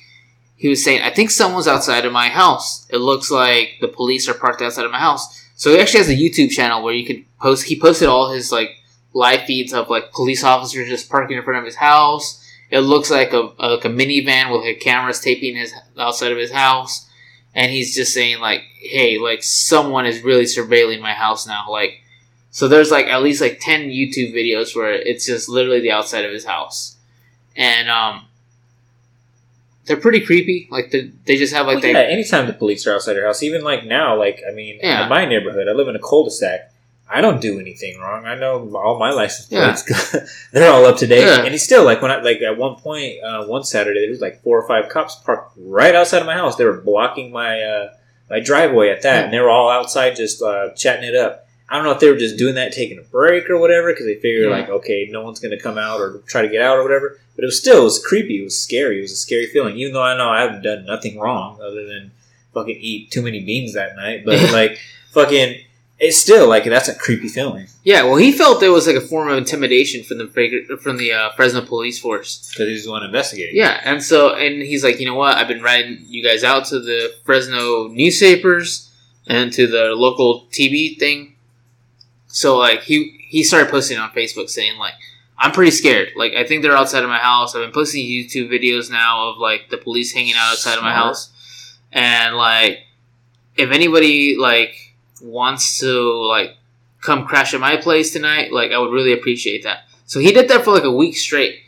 he was saying, I think someone's outside of my house. It looks like the police are parked outside of my house. So he actually has a YouTube channel where you can post. He posted all his, like, live feeds of, like, police officers just parking in front of his house. It looks like a, like a minivan with like, cameras taping his outside of his house. And he's just saying, like, hey, like, someone is really surveilling my house now. Like, so there's, like, at least, like, ten YouTube videos where it's just literally the outside of his house. And, um, they're pretty creepy. Like, they, they just have, like, well, that... Yeah, anytime the police are outside your house, even, like, now, like, I mean, yeah. in my neighborhood, I live in a cul-de-sac. I don't do anything wrong. I know all my license plates. Yeah. They're all up to date. Yeah. And he's still, like, when I, like at one point, uh, one Saturday, there was like four or five cops parked right outside of my house. They were blocking my uh, my driveway at that. Yeah. And they were all outside just uh, chatting it up. I don't know if they were just doing that, taking a break or whatever, because they figured, yeah. like, okay, no one's going to come out or try to get out or whatever. But it was still, it was creepy. It was scary. It was a scary feeling. Even though I know I haven't done nothing wrong other than fucking eat too many beans that night. But, like, fucking... It's still, like, that's a creepy feeling. Yeah, well, he felt it was, like, a form of intimidation from the from the uh, Fresno Police Force. Because he's the one investigating. Yeah, and so, and he's like, you know what, I've been writing you guys out to the Fresno newspapers and to the local T V thing. So, like, he, he started posting on Facebook saying, like, I'm pretty scared. Like, I think they're outside of my house. I've been posting YouTube videos now of, like, the police hanging out outside of my house. And, like, if anybody, like... wants to like come crash at my place tonight, like I would really appreciate that. So he did that for like a week straight.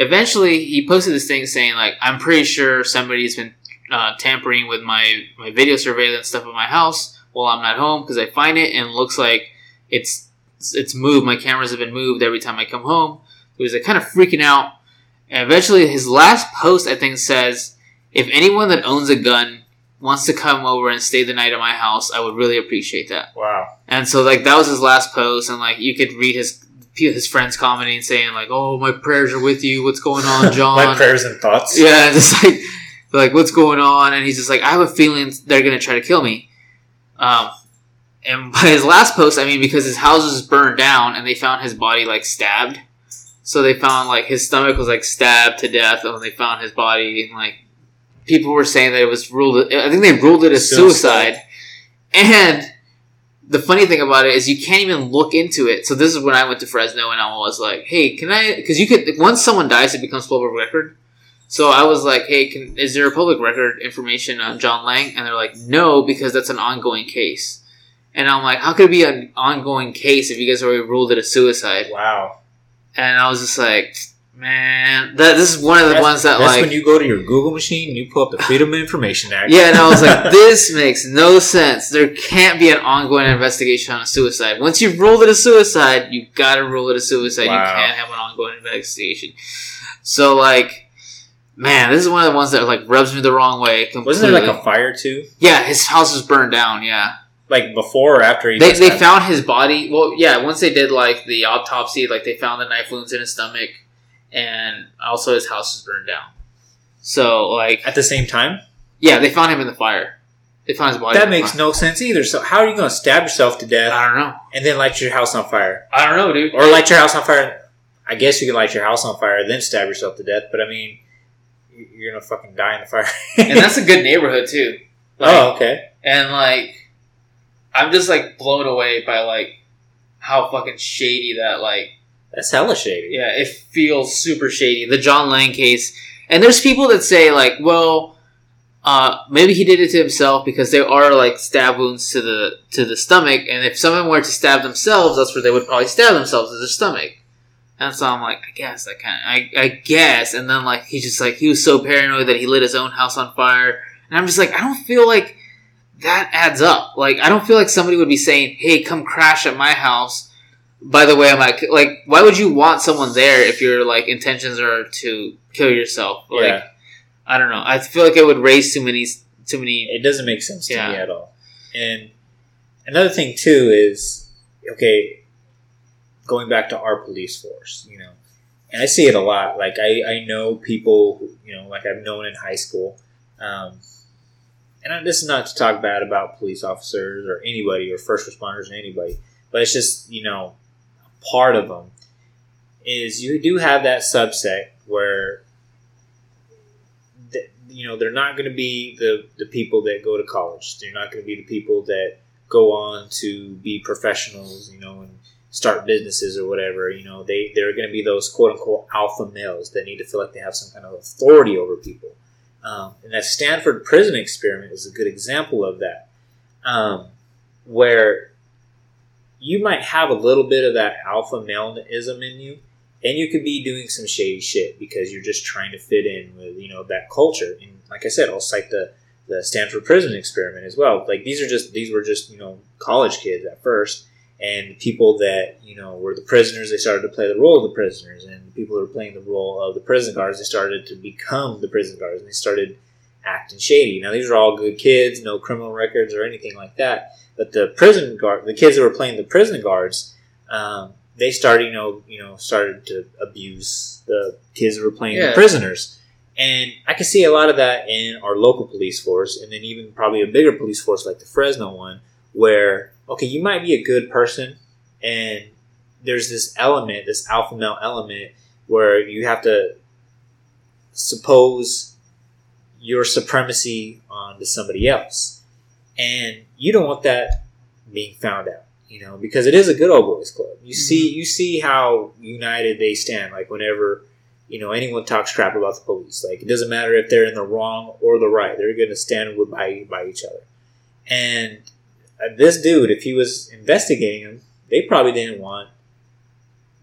Eventually he posted this thing saying like, I'm pretty sure somebody's been uh, tampering with my my video surveillance stuff at my house while I'm not home, because I find it and it looks like it's it's moved. My cameras have been moved every time I come home. He was like kind of freaking out, and eventually his last post I think says, if anyone that owns a gun wants to come over and stay the night at my house, I would really appreciate that. Wow. And so, like, that was his last post, and, like, you could read his his friends commenting, saying, like, oh, my prayers are with you, what's going on, John? My prayers and thoughts. Yeah, just, like, like, what's going on? And he's just like, I have a feeling they're going to try to kill me. Um, and by his last post, I mean, because his house was burned down, and they found his body, like, stabbed. So they found, like, his stomach was, like, stabbed to death, and they found his body, and, like, people were saying that it was ruled... I think they ruled it as suicide. And the funny thing about it is you can't even look into it. So this is when I went to Fresno and I was like, hey, can I... Because you could... Once someone dies, it becomes public record. So I was like, hey, can, is there a public record information on John Lang? And they're like, no, because that's an ongoing case. And I'm like, how could it be an ongoing case if you guys already ruled it as suicide? Wow. And I was just like... Man, that this is one of the that's, ones that that's like... That's when you go to your Google machine and you pull up the Freedom of Information Act. Yeah, and I was like, this makes no sense. There can't be an ongoing investigation on a suicide. Once you've ruled it a suicide, you've got to rule it a suicide. Wow. You can't have an ongoing investigation. So, like, man, this is one of the ones that, like, rubs me the wrong way completely. Wasn't there, like, a fire, too? Yeah, his house was burned down, yeah. Like, before or after he... They, they found his body... Well, yeah, once they did, like, the autopsy, like, they found the knife wounds in his stomach... And also his house was burned down. So, like... At the same time? Yeah, they found him in the fire. They found his body. That makes no sense either. So, how are you going to stab yourself to death? I don't know. And then light your house on fire? I don't know, dude. Or light your house on fire. I guess you can light your house on fire, then stab yourself to death. But, I mean, you're going to fucking die in the fire. And that's a good neighborhood, too. Like, oh, okay. And, like, I'm just, like, blown away by, like... how fucking shady that, like... That's hella shady. Yeah, it feels super shady. The John Lang case. And there's people that say, like, well, uh, maybe he did it to himself because there are, like, stab wounds to the to the stomach. And if someone were to stab themselves, that's where they would probably stab themselves, in their stomach. And so I'm like, I guess, I kind of, I, I guess. And then, like, he just, like, he was so paranoid that he lit his own house on fire. And I'm just like, I don't feel like that adds up. Like, I don't feel like somebody would be saying, hey, come crash at my house. By the way, I'm like, like, why would you want someone there if your, like, intentions are to kill yourself? Like, yeah. I don't know. I feel like it would raise too many, too many... It doesn't make sense to yeah. me at all. And another thing, too, is, okay, going back to our police force, you know, and I see it a lot. Like, I, I know people, who, you know, like I've known in high school, um, and I, this is not to talk bad about police officers or anybody or first responders or anybody, but it's just, you know... part of them is you do have that subset where th- you know they're not going to be the, the people that go to college. They're not going to be the people that go on to be professionals, you know, and start businesses or whatever. You know, they they're going to be those quote unquote alpha males that need to feel like they have some kind of authority over people. Um, and that Stanford prison experiment is a good example of that, um, where. You might have a little bit of that alpha maleism in you, and you could be doing some shady shit because you're just trying to fit in with, you know, that culture. And like I said, I'll cite the, the Stanford prison experiment as well. Like these are just these were just, you know, college kids at first, and people that, you know, were the prisoners, they started to play the role of the prisoners, and the people who were playing the role of the prison guards, they started to become the prison guards, and they started acting shady. Now these are all good kids, no criminal records or anything like that. But the prison guard, the kids that were playing the prison guards, um, they started, you know, you know, started to abuse the kids that were playing yeah. the prisoners. And I can see a lot of that in our local police force, and then even probably a bigger police force like the Fresno one, where, okay, you might be a good person, and there's this element, this alpha male element, where you have to suppose your supremacy onto somebody else. And you don't want that being found out, you know, because it is a good old boys club. You mm-hmm. see you see how united they stand, like whenever, you know, anyone talks crap about the police. Like, it doesn't matter if they're in the wrong or the right. They're going to stand with, by, by each other. And this dude, if he was investigating him, they probably didn't want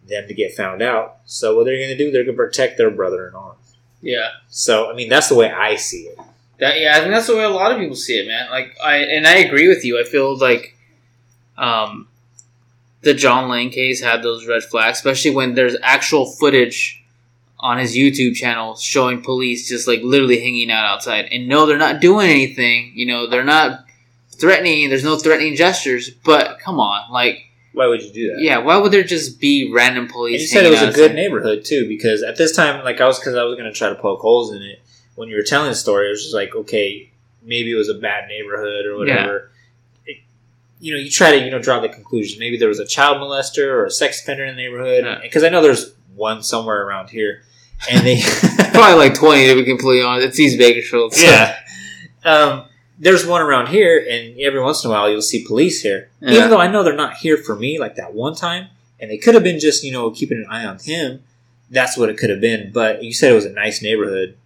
them to get found out. So what they're going to do, they're going to protect their brother in arms. Yeah. So, I mean, that's the way I see it. That, yeah, I think that's the way a lot of people see it, man. Like, I and I agree with you. I feel like um, the John Lang case had those red flags, especially when there's actual footage on his YouTube channel showing police just, like, literally hanging out outside. And no, they're not doing anything. You know, they're not threatening. There's no threatening gestures. But come on, like... Why would you do that? Yeah, why would there just be random police? And you said it was a good neighborhood, too, because at this time, like, I was... Because I was going to try to poke holes in it. When you were telling the story, it was just like, okay, maybe it was a bad neighborhood or whatever. Yeah. It, you know, you try to, you know, draw the conclusion. Maybe there was a child molester or a sex offender in the neighborhood. Because yeah. I know there's one somewhere around here. And they... Probably like twenty, to be completely honest. It's East Bakersfield. So. Yeah. Um, there's one around here, and every once in a while you'll see police here. Yeah. Even though I know they're not here for me, like that one time. And they could have been just, you know, keeping an eye on him. That's what it could have been. But you said it was a nice neighborhood.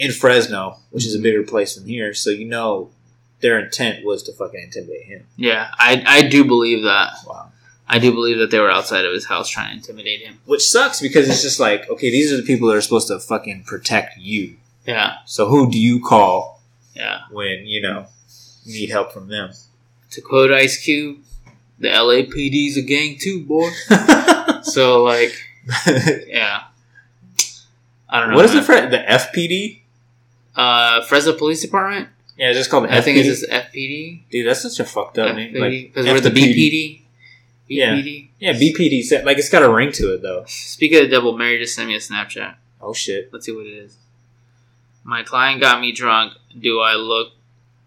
In Fresno, which is a bigger place than here, so you know their intent was to fucking intimidate him. Yeah, I I do believe that. Wow. I do believe that they were outside of his house trying to intimidate him. Which sucks because it's just like, okay, these are the people that are supposed to fucking protect you. Yeah. So who do you call yeah. when, you know, you need help from them? To quote Ice Cube, the L A P D's a gang too, boy. So, like, yeah. I don't know. What is the, Fre- the F P D? Uh, Fresno Police Department? Yeah, it's just called the F P D. I think it's just F P D. Dude, that's such a fucked up F P D. Name. Because like, we're the B P D. B P D. Yeah, yeah, B P D. Like, it's got a ring to it, though. Speaking of the Devil, Mary just sent me a Snapchat. Oh, shit. Let's see what it is. My client got me drunk. Do I look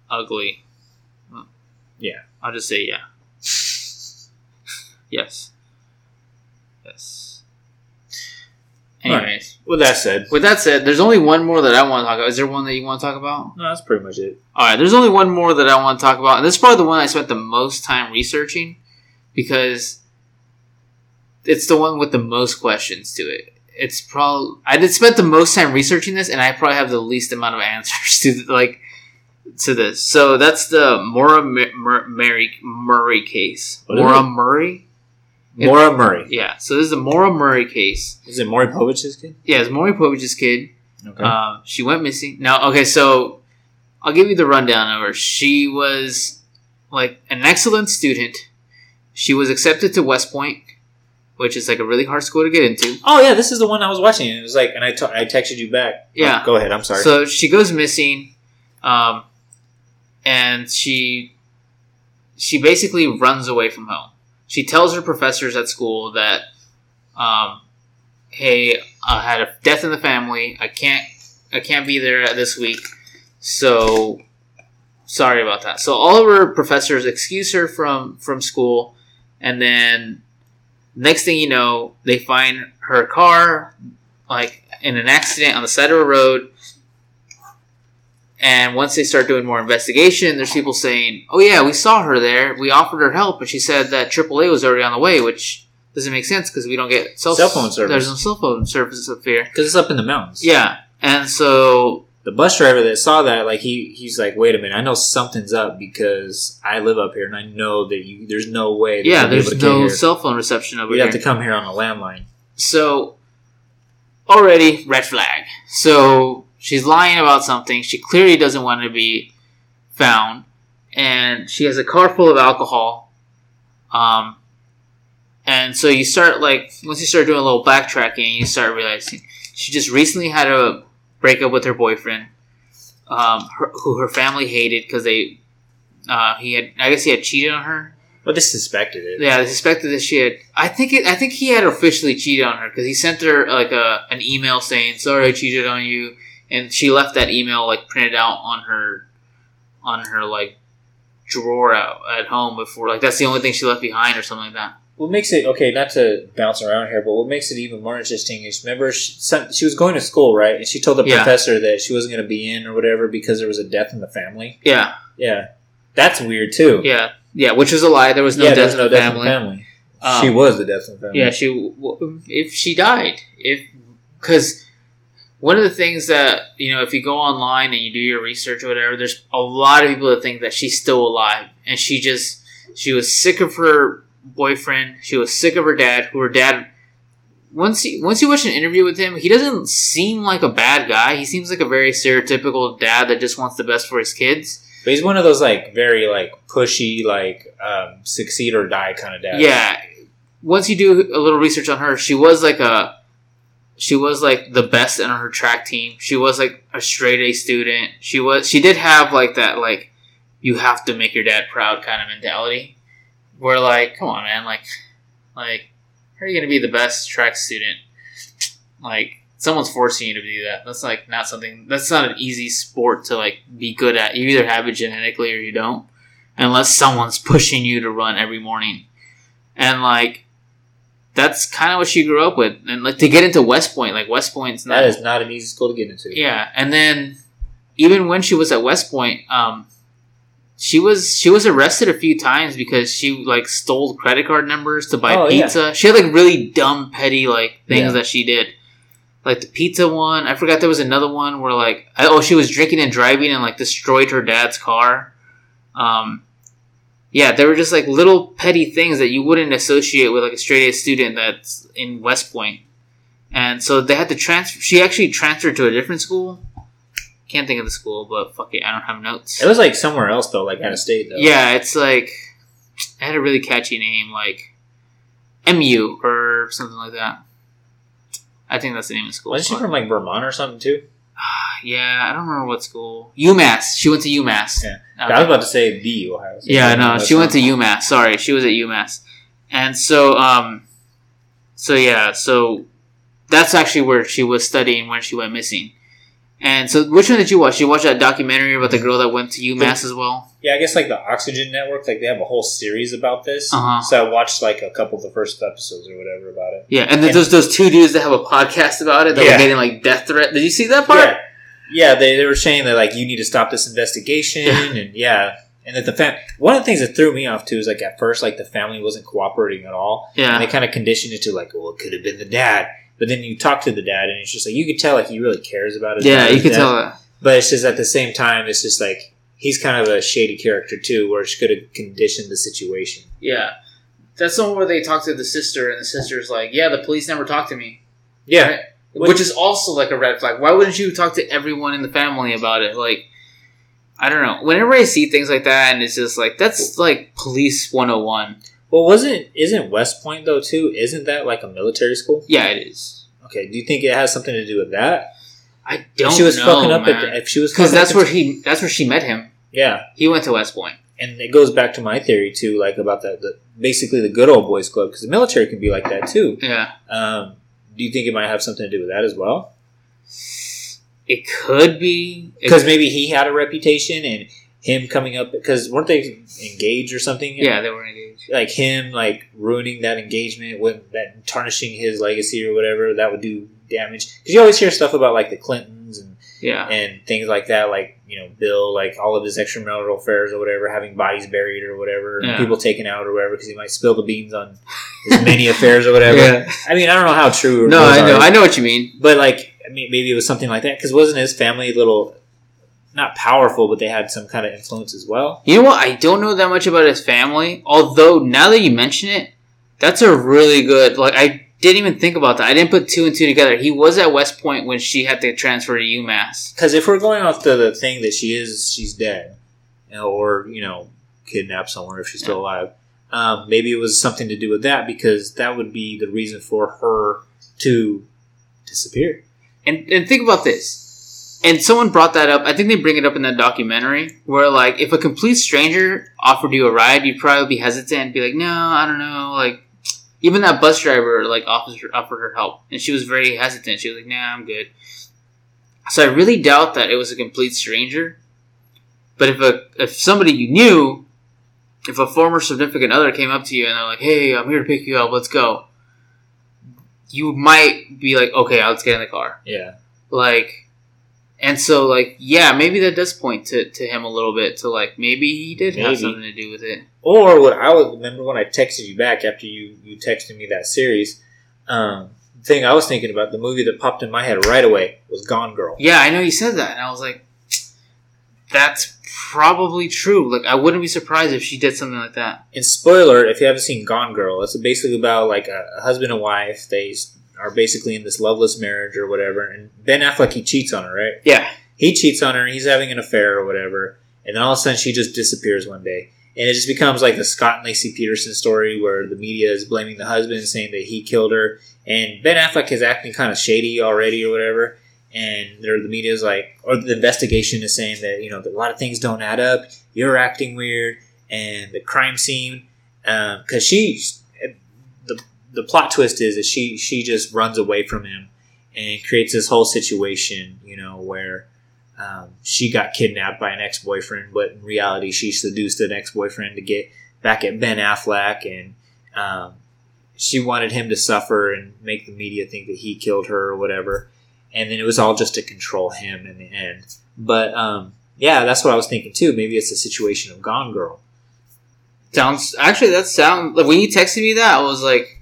ugly? Well, yeah. I'll just say yeah. Yes. Yes. Anyways. Right. With that said. With that said, there's only one more that I want to talk about. Is there one that you want to talk about? No, that's pretty much it. Alright, there's only one more that I want to talk about. And this is probably the one I spent the most time researching. Because it's the one with the most questions to it. It's probably, I did spend the most time researching this, and I probably have the least amount of answers to like to this. So that's the Maura Murray Murray case. Maura Murray. Maura Murray. Yeah. So this is the Maura Murray case. Is it Maury Povich's kid? Yeah, it's Maury Povich's kid. Okay. Um, she went missing. Now, okay, so I'll give you the rundown of her. She was like an excellent student. She was accepted to West Point, which is like a really hard school to get into. Oh yeah, this is the one I was watching. It was like, and I, t- I texted you back. Yeah, oh, go ahead. I'm sorry. So she goes missing, um, and she she basically runs away from home. She tells her professors at school that, um, hey, I had a death in the family. I can't I can't be there this week. So sorry about that. So all of her professors excuse her from from school, and then. Next thing you know, they find her car, like, in an accident on the side of a road. And once they start doing more investigation, there's people saying, oh, yeah, we saw her there. We offered her help, but she said that triple A was already on the way, which doesn't make sense because we don't get cell, cell phone service. There's no cell phone service up here. Because it's up in the mountains. Yeah. And so... the bus driver that saw that, like, he he's like, wait a minute, I know something's up because I live up here and I know that you, there's no way. Yeah, there's no cell phone reception over here. You'd have to come here on a landline. So, already, red flag. So, she's lying about something. She clearly doesn't want to be found. And she has a car full of alcohol. Um, and so you start, like, once you start doing a little backtracking, you start realizing she just recently had a... break up with her boyfriend, um, her, who her family hated because they, uh, he had, I guess he had cheated on her. Well, they suspected it. Yeah, they suspected that she had. I think it. I think he had officially cheated on her because he sent her like a an email saying, "Sorry, I cheated on you," and she left that email like printed out on her, on her like drawer out at home before. Like that's the only thing she left behind or something like that. What makes it, okay, not to bounce around here, but what makes it even more interesting is, remember, she, some, she was going to school, right? And she told the yeah. professor that she wasn't going to be in or whatever because there was a death in the family. Yeah. Yeah. That's weird, too. Yeah. Yeah, which is a lie. There was no yeah, death in no the family. family. Um, she was the death in the family. Yeah, she, w- if she died. if Because one of the things that, you know, if you go online and you do your research or whatever, there's a lot of people that think that she's still alive. And she just, she was sick of her... boyfriend. She was sick of her dad, who her dad once he, once you watch an interview with him, he doesn't seem like a bad guy. He seems like a very stereotypical dad that just wants the best for his kids. But he's one of those like very like pushy, like um, succeed or die kind of dad. Yeah. Once you do a little research on her, she was like a she was like the best in her track team. She was like a straight A student. She was she did have like that like you have to make your dad proud kind of mentality. We're like, come on, man, like, like, how are you going to be the best track student? Like, someone's forcing you to do that. That's, like, not something, that's not an easy sport to, like, be good at. You either have it genetically or you don't, unless someone's pushing you to run every morning. And, like, that's kind of what she grew up with. And, like, to get into West Point, like, West Point's not... that is not an easy school to get into. Yeah, and then, even when she was at West Point, um... She was she was arrested a few times because she like stole credit card numbers to buy oh, pizza. Yeah. She had like really dumb, petty like things yeah. that she did, like the pizza one. I forgot there was another one where like I, oh she was drinking and driving and like destroyed her dad's car. Um, yeah, there were just like little petty things that you wouldn't associate with like a straight A student that's in West Point, and so they had to transfer. She actually transferred to a different school. Can't think of the school, but fuck it, I don't have notes. It was like somewhere else though, like out of state though. Yeah, it's like it had a really catchy name, like M U or something like that. I think that's the name of the school. Wasn't she from like Vermont or something too? Yeah, I don't remember what school. UMass. She went to UMass. Yeah, okay. I was about to say the Ohio State. Yeah, no, she went to UMass. Sorry, she was at UMass, and so um, so yeah, so that's actually where she was studying when she went missing. And so, which one did you watch? Did you watch that documentary about the girl that went to UMass as well? Yeah, I guess, like, the Oxygen Network, like, they have a whole series about this. Uh-huh. So I watched, like, a couple of the first episodes or whatever about it. Yeah, and, and there's those two dudes that have a podcast about it that yeah. were getting, like, death threats. Did you see that part? Yeah, yeah they, they were saying that, like, you need to stop this investigation, yeah. and, yeah. And that the fam- one of the things that threw me off too is like at first like the family wasn't cooperating at all. Yeah. And they kind of conditioned it to like, well, it could have been the dad. But then you talk to the dad and it's just like you could tell like he really cares about his yeah, dad. Yeah, you could tell that. But it's just at the same time, it's just like he's kind of a shady character too, where it could have conditioned the situation. Yeah. That's the one where they talk to the sister and the sister's like, yeah, the police never talked to me. Yeah. Right? Which is also like a red flag. Why wouldn't you talk to everyone in the family about it? Like, I don't know. Whenever I see things like that, and it's just like, that's like police one oh one. Well, wasn't, isn't West Point though too? Isn't that like a military school? Yeah, it is. Okay. Do you think it has something to do with that? I don't know. She was know, fucking up man. At the, if she was because that's where he that's where she met him. Yeah, he went to West Point, and it goes back to my theory too, like about that the, basically the good old boys club because the military can be like that too. Yeah. Um, do you think it might have something to do with that as well? It could be because maybe he had a reputation and him coming up because weren't they engaged or something? Yeah, they were engaged. Like him, like ruining that engagement with that tarnishing his legacy or whatever that would do. Damage because you always hear stuff about like the Clintons and yeah and things like that, like, you know, Bill, like all of his extramarital affairs or whatever, having bodies buried or whatever, yeah. people taken out or whatever because he might spill the beans on his many affairs or whatever. Yeah. I mean, I don't know how true. No, I know, are. I know what you mean. But like, I mean, maybe it was something like that because wasn't his family a little not powerful, but they had some kind of influence as well. You know what? I don't know that much about his family, although now that you mention it, that's a really good like I. didn't even think about that. I didn't put two and two together. He was at West Point when she had to transfer to UMass. Because if we're going off to the thing that she is, she's dead, or, you know, kidnapped somewhere if she's still yeah. alive, um, maybe it was something to do with that because that would be the reason for her to disappear. And and think about this. And someone brought that up. I think they bring it up in that documentary where, like, if a complete stranger offered you a ride, you'd probably be hesitant and be like, no, I don't know, like, even that bus driver, like, offered her help. And she was very hesitant. She was like, nah, I'm good. So I really doubt that it was a complete stranger. But if a if somebody you knew, if a former significant other came up to you and they're like, hey, I'm here to pick you up, let's go. You might be like, okay, let's get in the car. Yeah. Like, and so, like, yeah, maybe that does point to, to him a little bit. To, like, maybe he did maybe. have something to do with it. Or what I would remember when I texted you back after you, you texted me that series, um, the thing I was thinking about, the movie that popped in my head right away was Gone Girl. Yeah, I know you said that. And I was like, that's probably true. Like, I wouldn't be surprised if she did something like that. And spoiler, if you haven't seen Gone Girl, it's basically about, like, a, a husband and wife. They are basically in this loveless marriage or whatever. And Ben Affleck, he cheats on her, right? Yeah. He cheats on her. He's having an affair or whatever. And then all of a sudden she just disappears one day. And it just becomes like the Scott and Lacey Peterson story where the media is blaming the husband, saying that he killed her. And Ben Affleck is acting kind of shady already or whatever. And the media is like, or the investigation is saying that, you know, that a lot of things don't add up. You're acting weird. And the crime scene, because um, she, the the plot twist is that she, she just runs away from him and creates this whole situation, you know, where... Um, she got kidnapped by an ex-boyfriend, but in reality, she seduced an ex-boyfriend to get back at Ben Affleck, and um, she wanted him to suffer and make the media think that he killed her or whatever. And then it was all just to control him in the end. But um, yeah, that's what I was thinking too. Maybe it's a situation of Gone Girl. Sounds actually that sound like when you texted me that, I was like,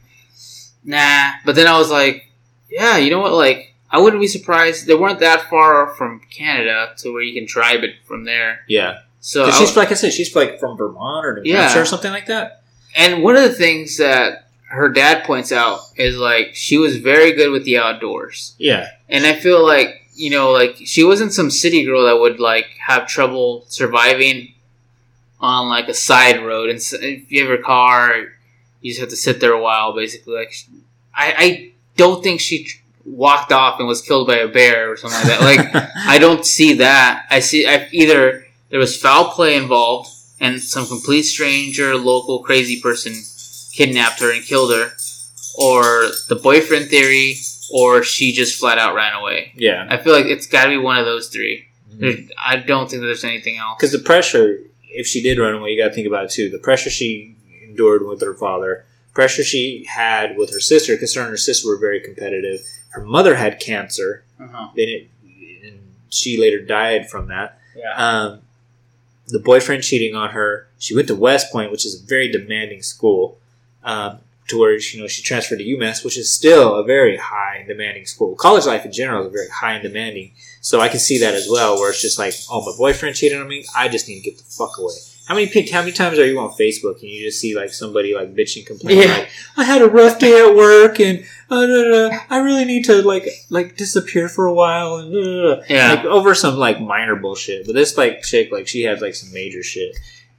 nah. But then I was like, yeah, you know what, like. I wouldn't be surprised. They weren't that far from Canada to where you can drive it from there. Yeah. So she's, like I said, she's like from Vermont or New Hampshire yeah. or something like that. And one of the things that her dad points out is, like, she was very good with the outdoors. Yeah. And I feel like, you know, like, she wasn't some city girl that would, like, have trouble surviving on, like, a side road. And if you have your car, you just have to sit there a while, basically. Like, I, I don't think she... walked off and was killed by a bear or something like that. Like, I don't see that. I see I, either there was foul play involved and some complete stranger, local crazy person kidnapped her and killed her, or the boyfriend theory, or she just flat out ran away. Yeah. I feel like it's got to be one of those three. Mm-hmm. I don't think there's anything else. Because the pressure, if she did run away, you got to think about it too. The pressure she endured with her father, pressure she had with her sister, because her and her sister were very competitive. Her mother had cancer, uh-huh. then it, and she later died from that. Yeah. Um, the boyfriend cheating on her. She went to West Point, which is a very demanding school, um, to where, you know, she transferred to UMass, which is still a very high and demanding school. College life in general is very high and demanding. So I can see that as well, where it's just like, oh, my boyfriend cheated on me. I just need to get the fuck away. How many how many times are you on Facebook and you just see, like, somebody, like, bitching, complaining, yeah. like, I had a rough day at work and uh, da, da, I really need to, like, like disappear for a while and uh, yeah. like, over some, like, minor bullshit. But this, like, chick, like, she had, like, some major shit.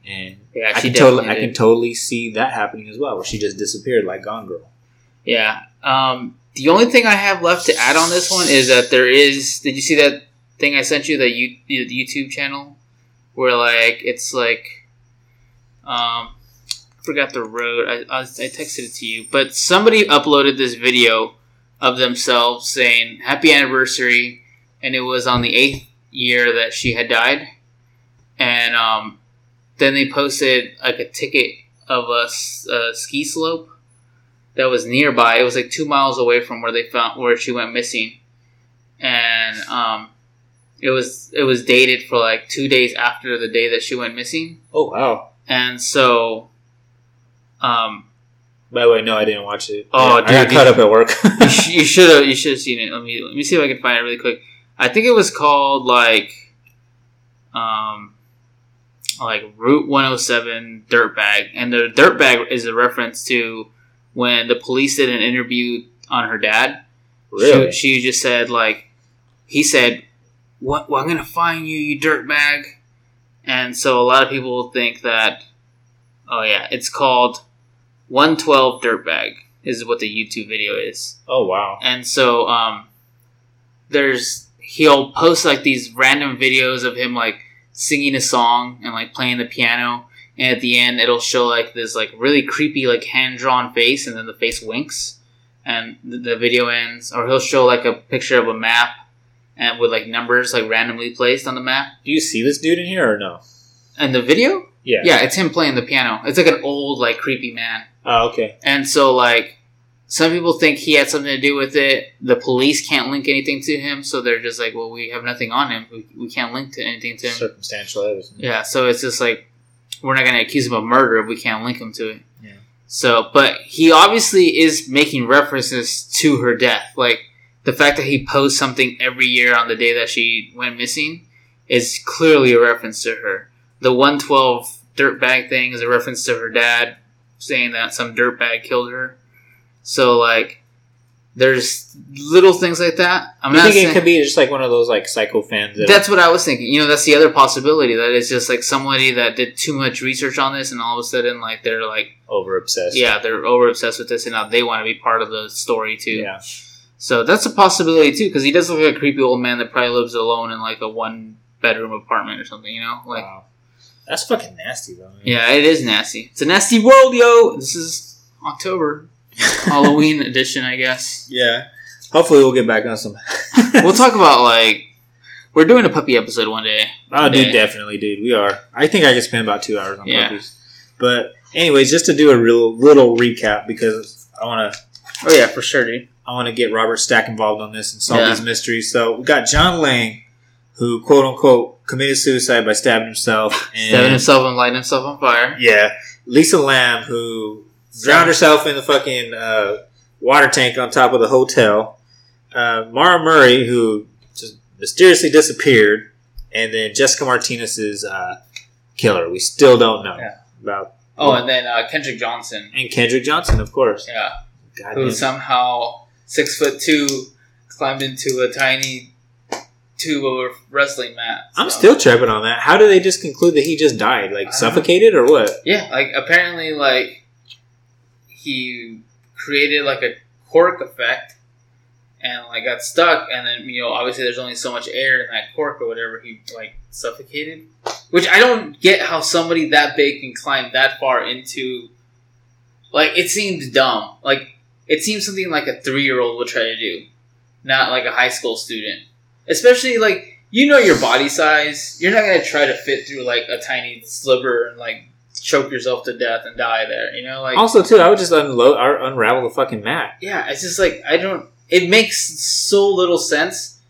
And yeah, I, can totally, I can totally see that happening as well, where she just disappeared like Gone Girl. Yeah. Um, the only thing I have left to add on this one is that there is... Did you see that thing I sent you, the, you, the YouTube channel? Where, like, it's like... Um, I forgot the road. I, I I texted it to you. But somebody uploaded this video of themselves saying, happy anniversary. And it was on the eighth year that she had died. And... um. Then they posted, like, a ticket of a, a ski slope that was nearby. It was, like, two miles away from where they found where she went missing, and um, it was it was dated for, like, two days after the day that she went missing. Oh wow! And so, um, by the way, no, I didn't watch it. Oh, yeah, dude, I got caught up at work. you should have you should have seen it. Let me let me see if I can find it really quick. I think it was called, like, um. like Route one oh seven Dirtbag, and the Dirtbag is a reference to when the police did an interview on her dad. Really? She, she just said, like, he said, "What? Well, I'm gonna find you, you dirtbag." And so a lot of people think that, oh yeah, it's called one twelve Dirtbag is what the YouTube video is. Oh wow! And so um, there's he'll post, like, these random videos of him, like, singing a song and, like, playing the piano, and at the end it'll show, like, this, like, really creepy, like, hand-drawn face, and then the face winks and the video ends. Or he'll show, like, a picture of a map and with, like, numbers, like, randomly placed on the map. Do you see this dude in here or no? And the video? Yeah. Yeah, it's him playing the piano. It's like an old, like, creepy man. Oh, okay. And so, like, some people think he had something to do with it. The police can't link anything to him, so they're just like, well, we have nothing on him. We, we can't link to anything to him. Circumstantial evidence. Yeah, so it's just like, we're not going to accuse him of murder if we can't link him to it. Yeah. So, but he obviously is making references to her death. Like, the fact that he posts something every year on the day that she went missing is clearly a reference to her. The one twelve dirtbag thing is a reference to her dad saying that some dirtbag killed her. So, like, there's little things like that. I'm not thinking it could be just, like, one of those, like, psycho fans. That that's what I was thinking. You know, that's the other possibility, that it's just, like, somebody that did too much research on this, and all of a sudden, like, they're, like... over-obsessed. Yeah, they're over-obsessed with this, and now they want to be part of the story, too. Yeah. So that's a possibility, too, because he does look like a creepy old man that probably lives alone in, like, a one-bedroom apartment or something, you know? Like, wow. That's fucking nasty, though. Man. Yeah, it is nasty. It's a nasty world, yo! This is October. Halloween edition, I guess. Yeah. Hopefully we'll get back on some. We'll talk about, like, we're doing a puppy episode one day. One oh, dude, day. Definitely, dude. We are. I think I could spend about two hours on yeah. puppies. But anyways, just to do a real little recap, because I want to... Oh, yeah, for sure, dude. I want to get Robert Stack involved on this and solve yeah. these mysteries. So we got John Lang, who, quote-unquote, committed suicide by stabbing himself. And stabbing himself and lighting himself on fire. Yeah. Elisa Lam, who... drowned herself in the fucking uh, water tank on top of the hotel. Uh, Maura Murray, who just mysteriously disappeared. And then Jessica Martinez's uh, killer. We still don't know yeah. about. Oh, and then uh, Kendrick Johnson. And Kendrick Johnson, of course. Yeah. God who somehow, six foot two, climbed into a tiny tube of a wrestling mat. So. I'm still tripping on that. How do they just conclude that he just died? Like, suffocated know. Or what? Yeah, like, apparently, like. He created, like, a cork effect and, like, got stuck. And then, you know, obviously there's only so much air in that cork or whatever. He, like, suffocated. Which I don't get how somebody that big can climb that far into... Like, it seems dumb. Like, it seems something like a three-year-old would try to do. Not, like, a high school student. Especially, like, you know your body size. You're not going to try to fit through, like, a tiny sliver and, like... choke yourself to death and die there, you know. Like, also, too, I would just unload or unravel the fucking mat. Yeah, it's just like I don't. It makes so little sense,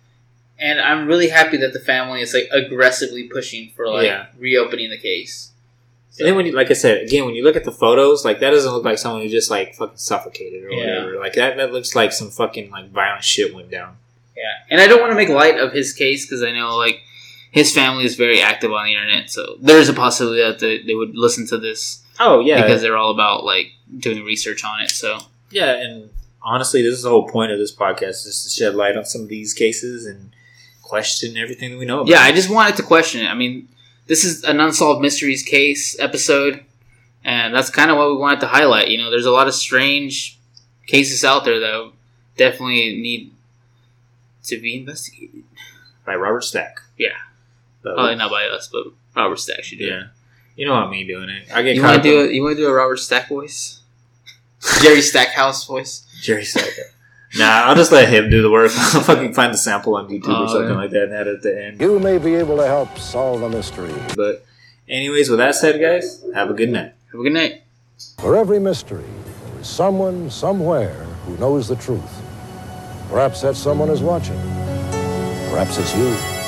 And I'm really happy that the family is like aggressively pushing for like yeah. reopening the case. So. And then when you, like I said, again, when you look at the photos, like that doesn't look like someone who just like fucking suffocated or yeah. whatever. Like that, that looks like some fucking like violent shit went down. Yeah. And I don't want to make light of his case because I know like his family is very active on the internet. So there's a possibility that they, they would listen to this. Oh, yeah. Because they're all about like doing research on it. So, yeah. And honestly, this is the whole point of this podcast is to shed light on some of these cases and question everything that we know about. Yeah, I just wanted to question it. I mean, this is an Unsolved Mysteries case episode, and that's kind of what we wanted to highlight. You know, there's a lot of strange cases out there that definitely need to be investigated. By Robert Stack. Yeah. But probably not by us, but Robert Stack should do yeah. it. You know what I mean doing it. I get you want to do a, you want to do a Robert Stack voice? Jerry Stackhouse voice? Jerry Stackhouse. Nah, I'll just let him do the work. I'll fucking find the sample on YouTube oh, or something yeah. like that and add it at the end. You may be able to help solve the mystery. But anyways, with that said, guys, have a good night. Have a good night. For every mystery, there is someone somewhere who knows the truth. Perhaps that someone is watching. Perhaps it's you.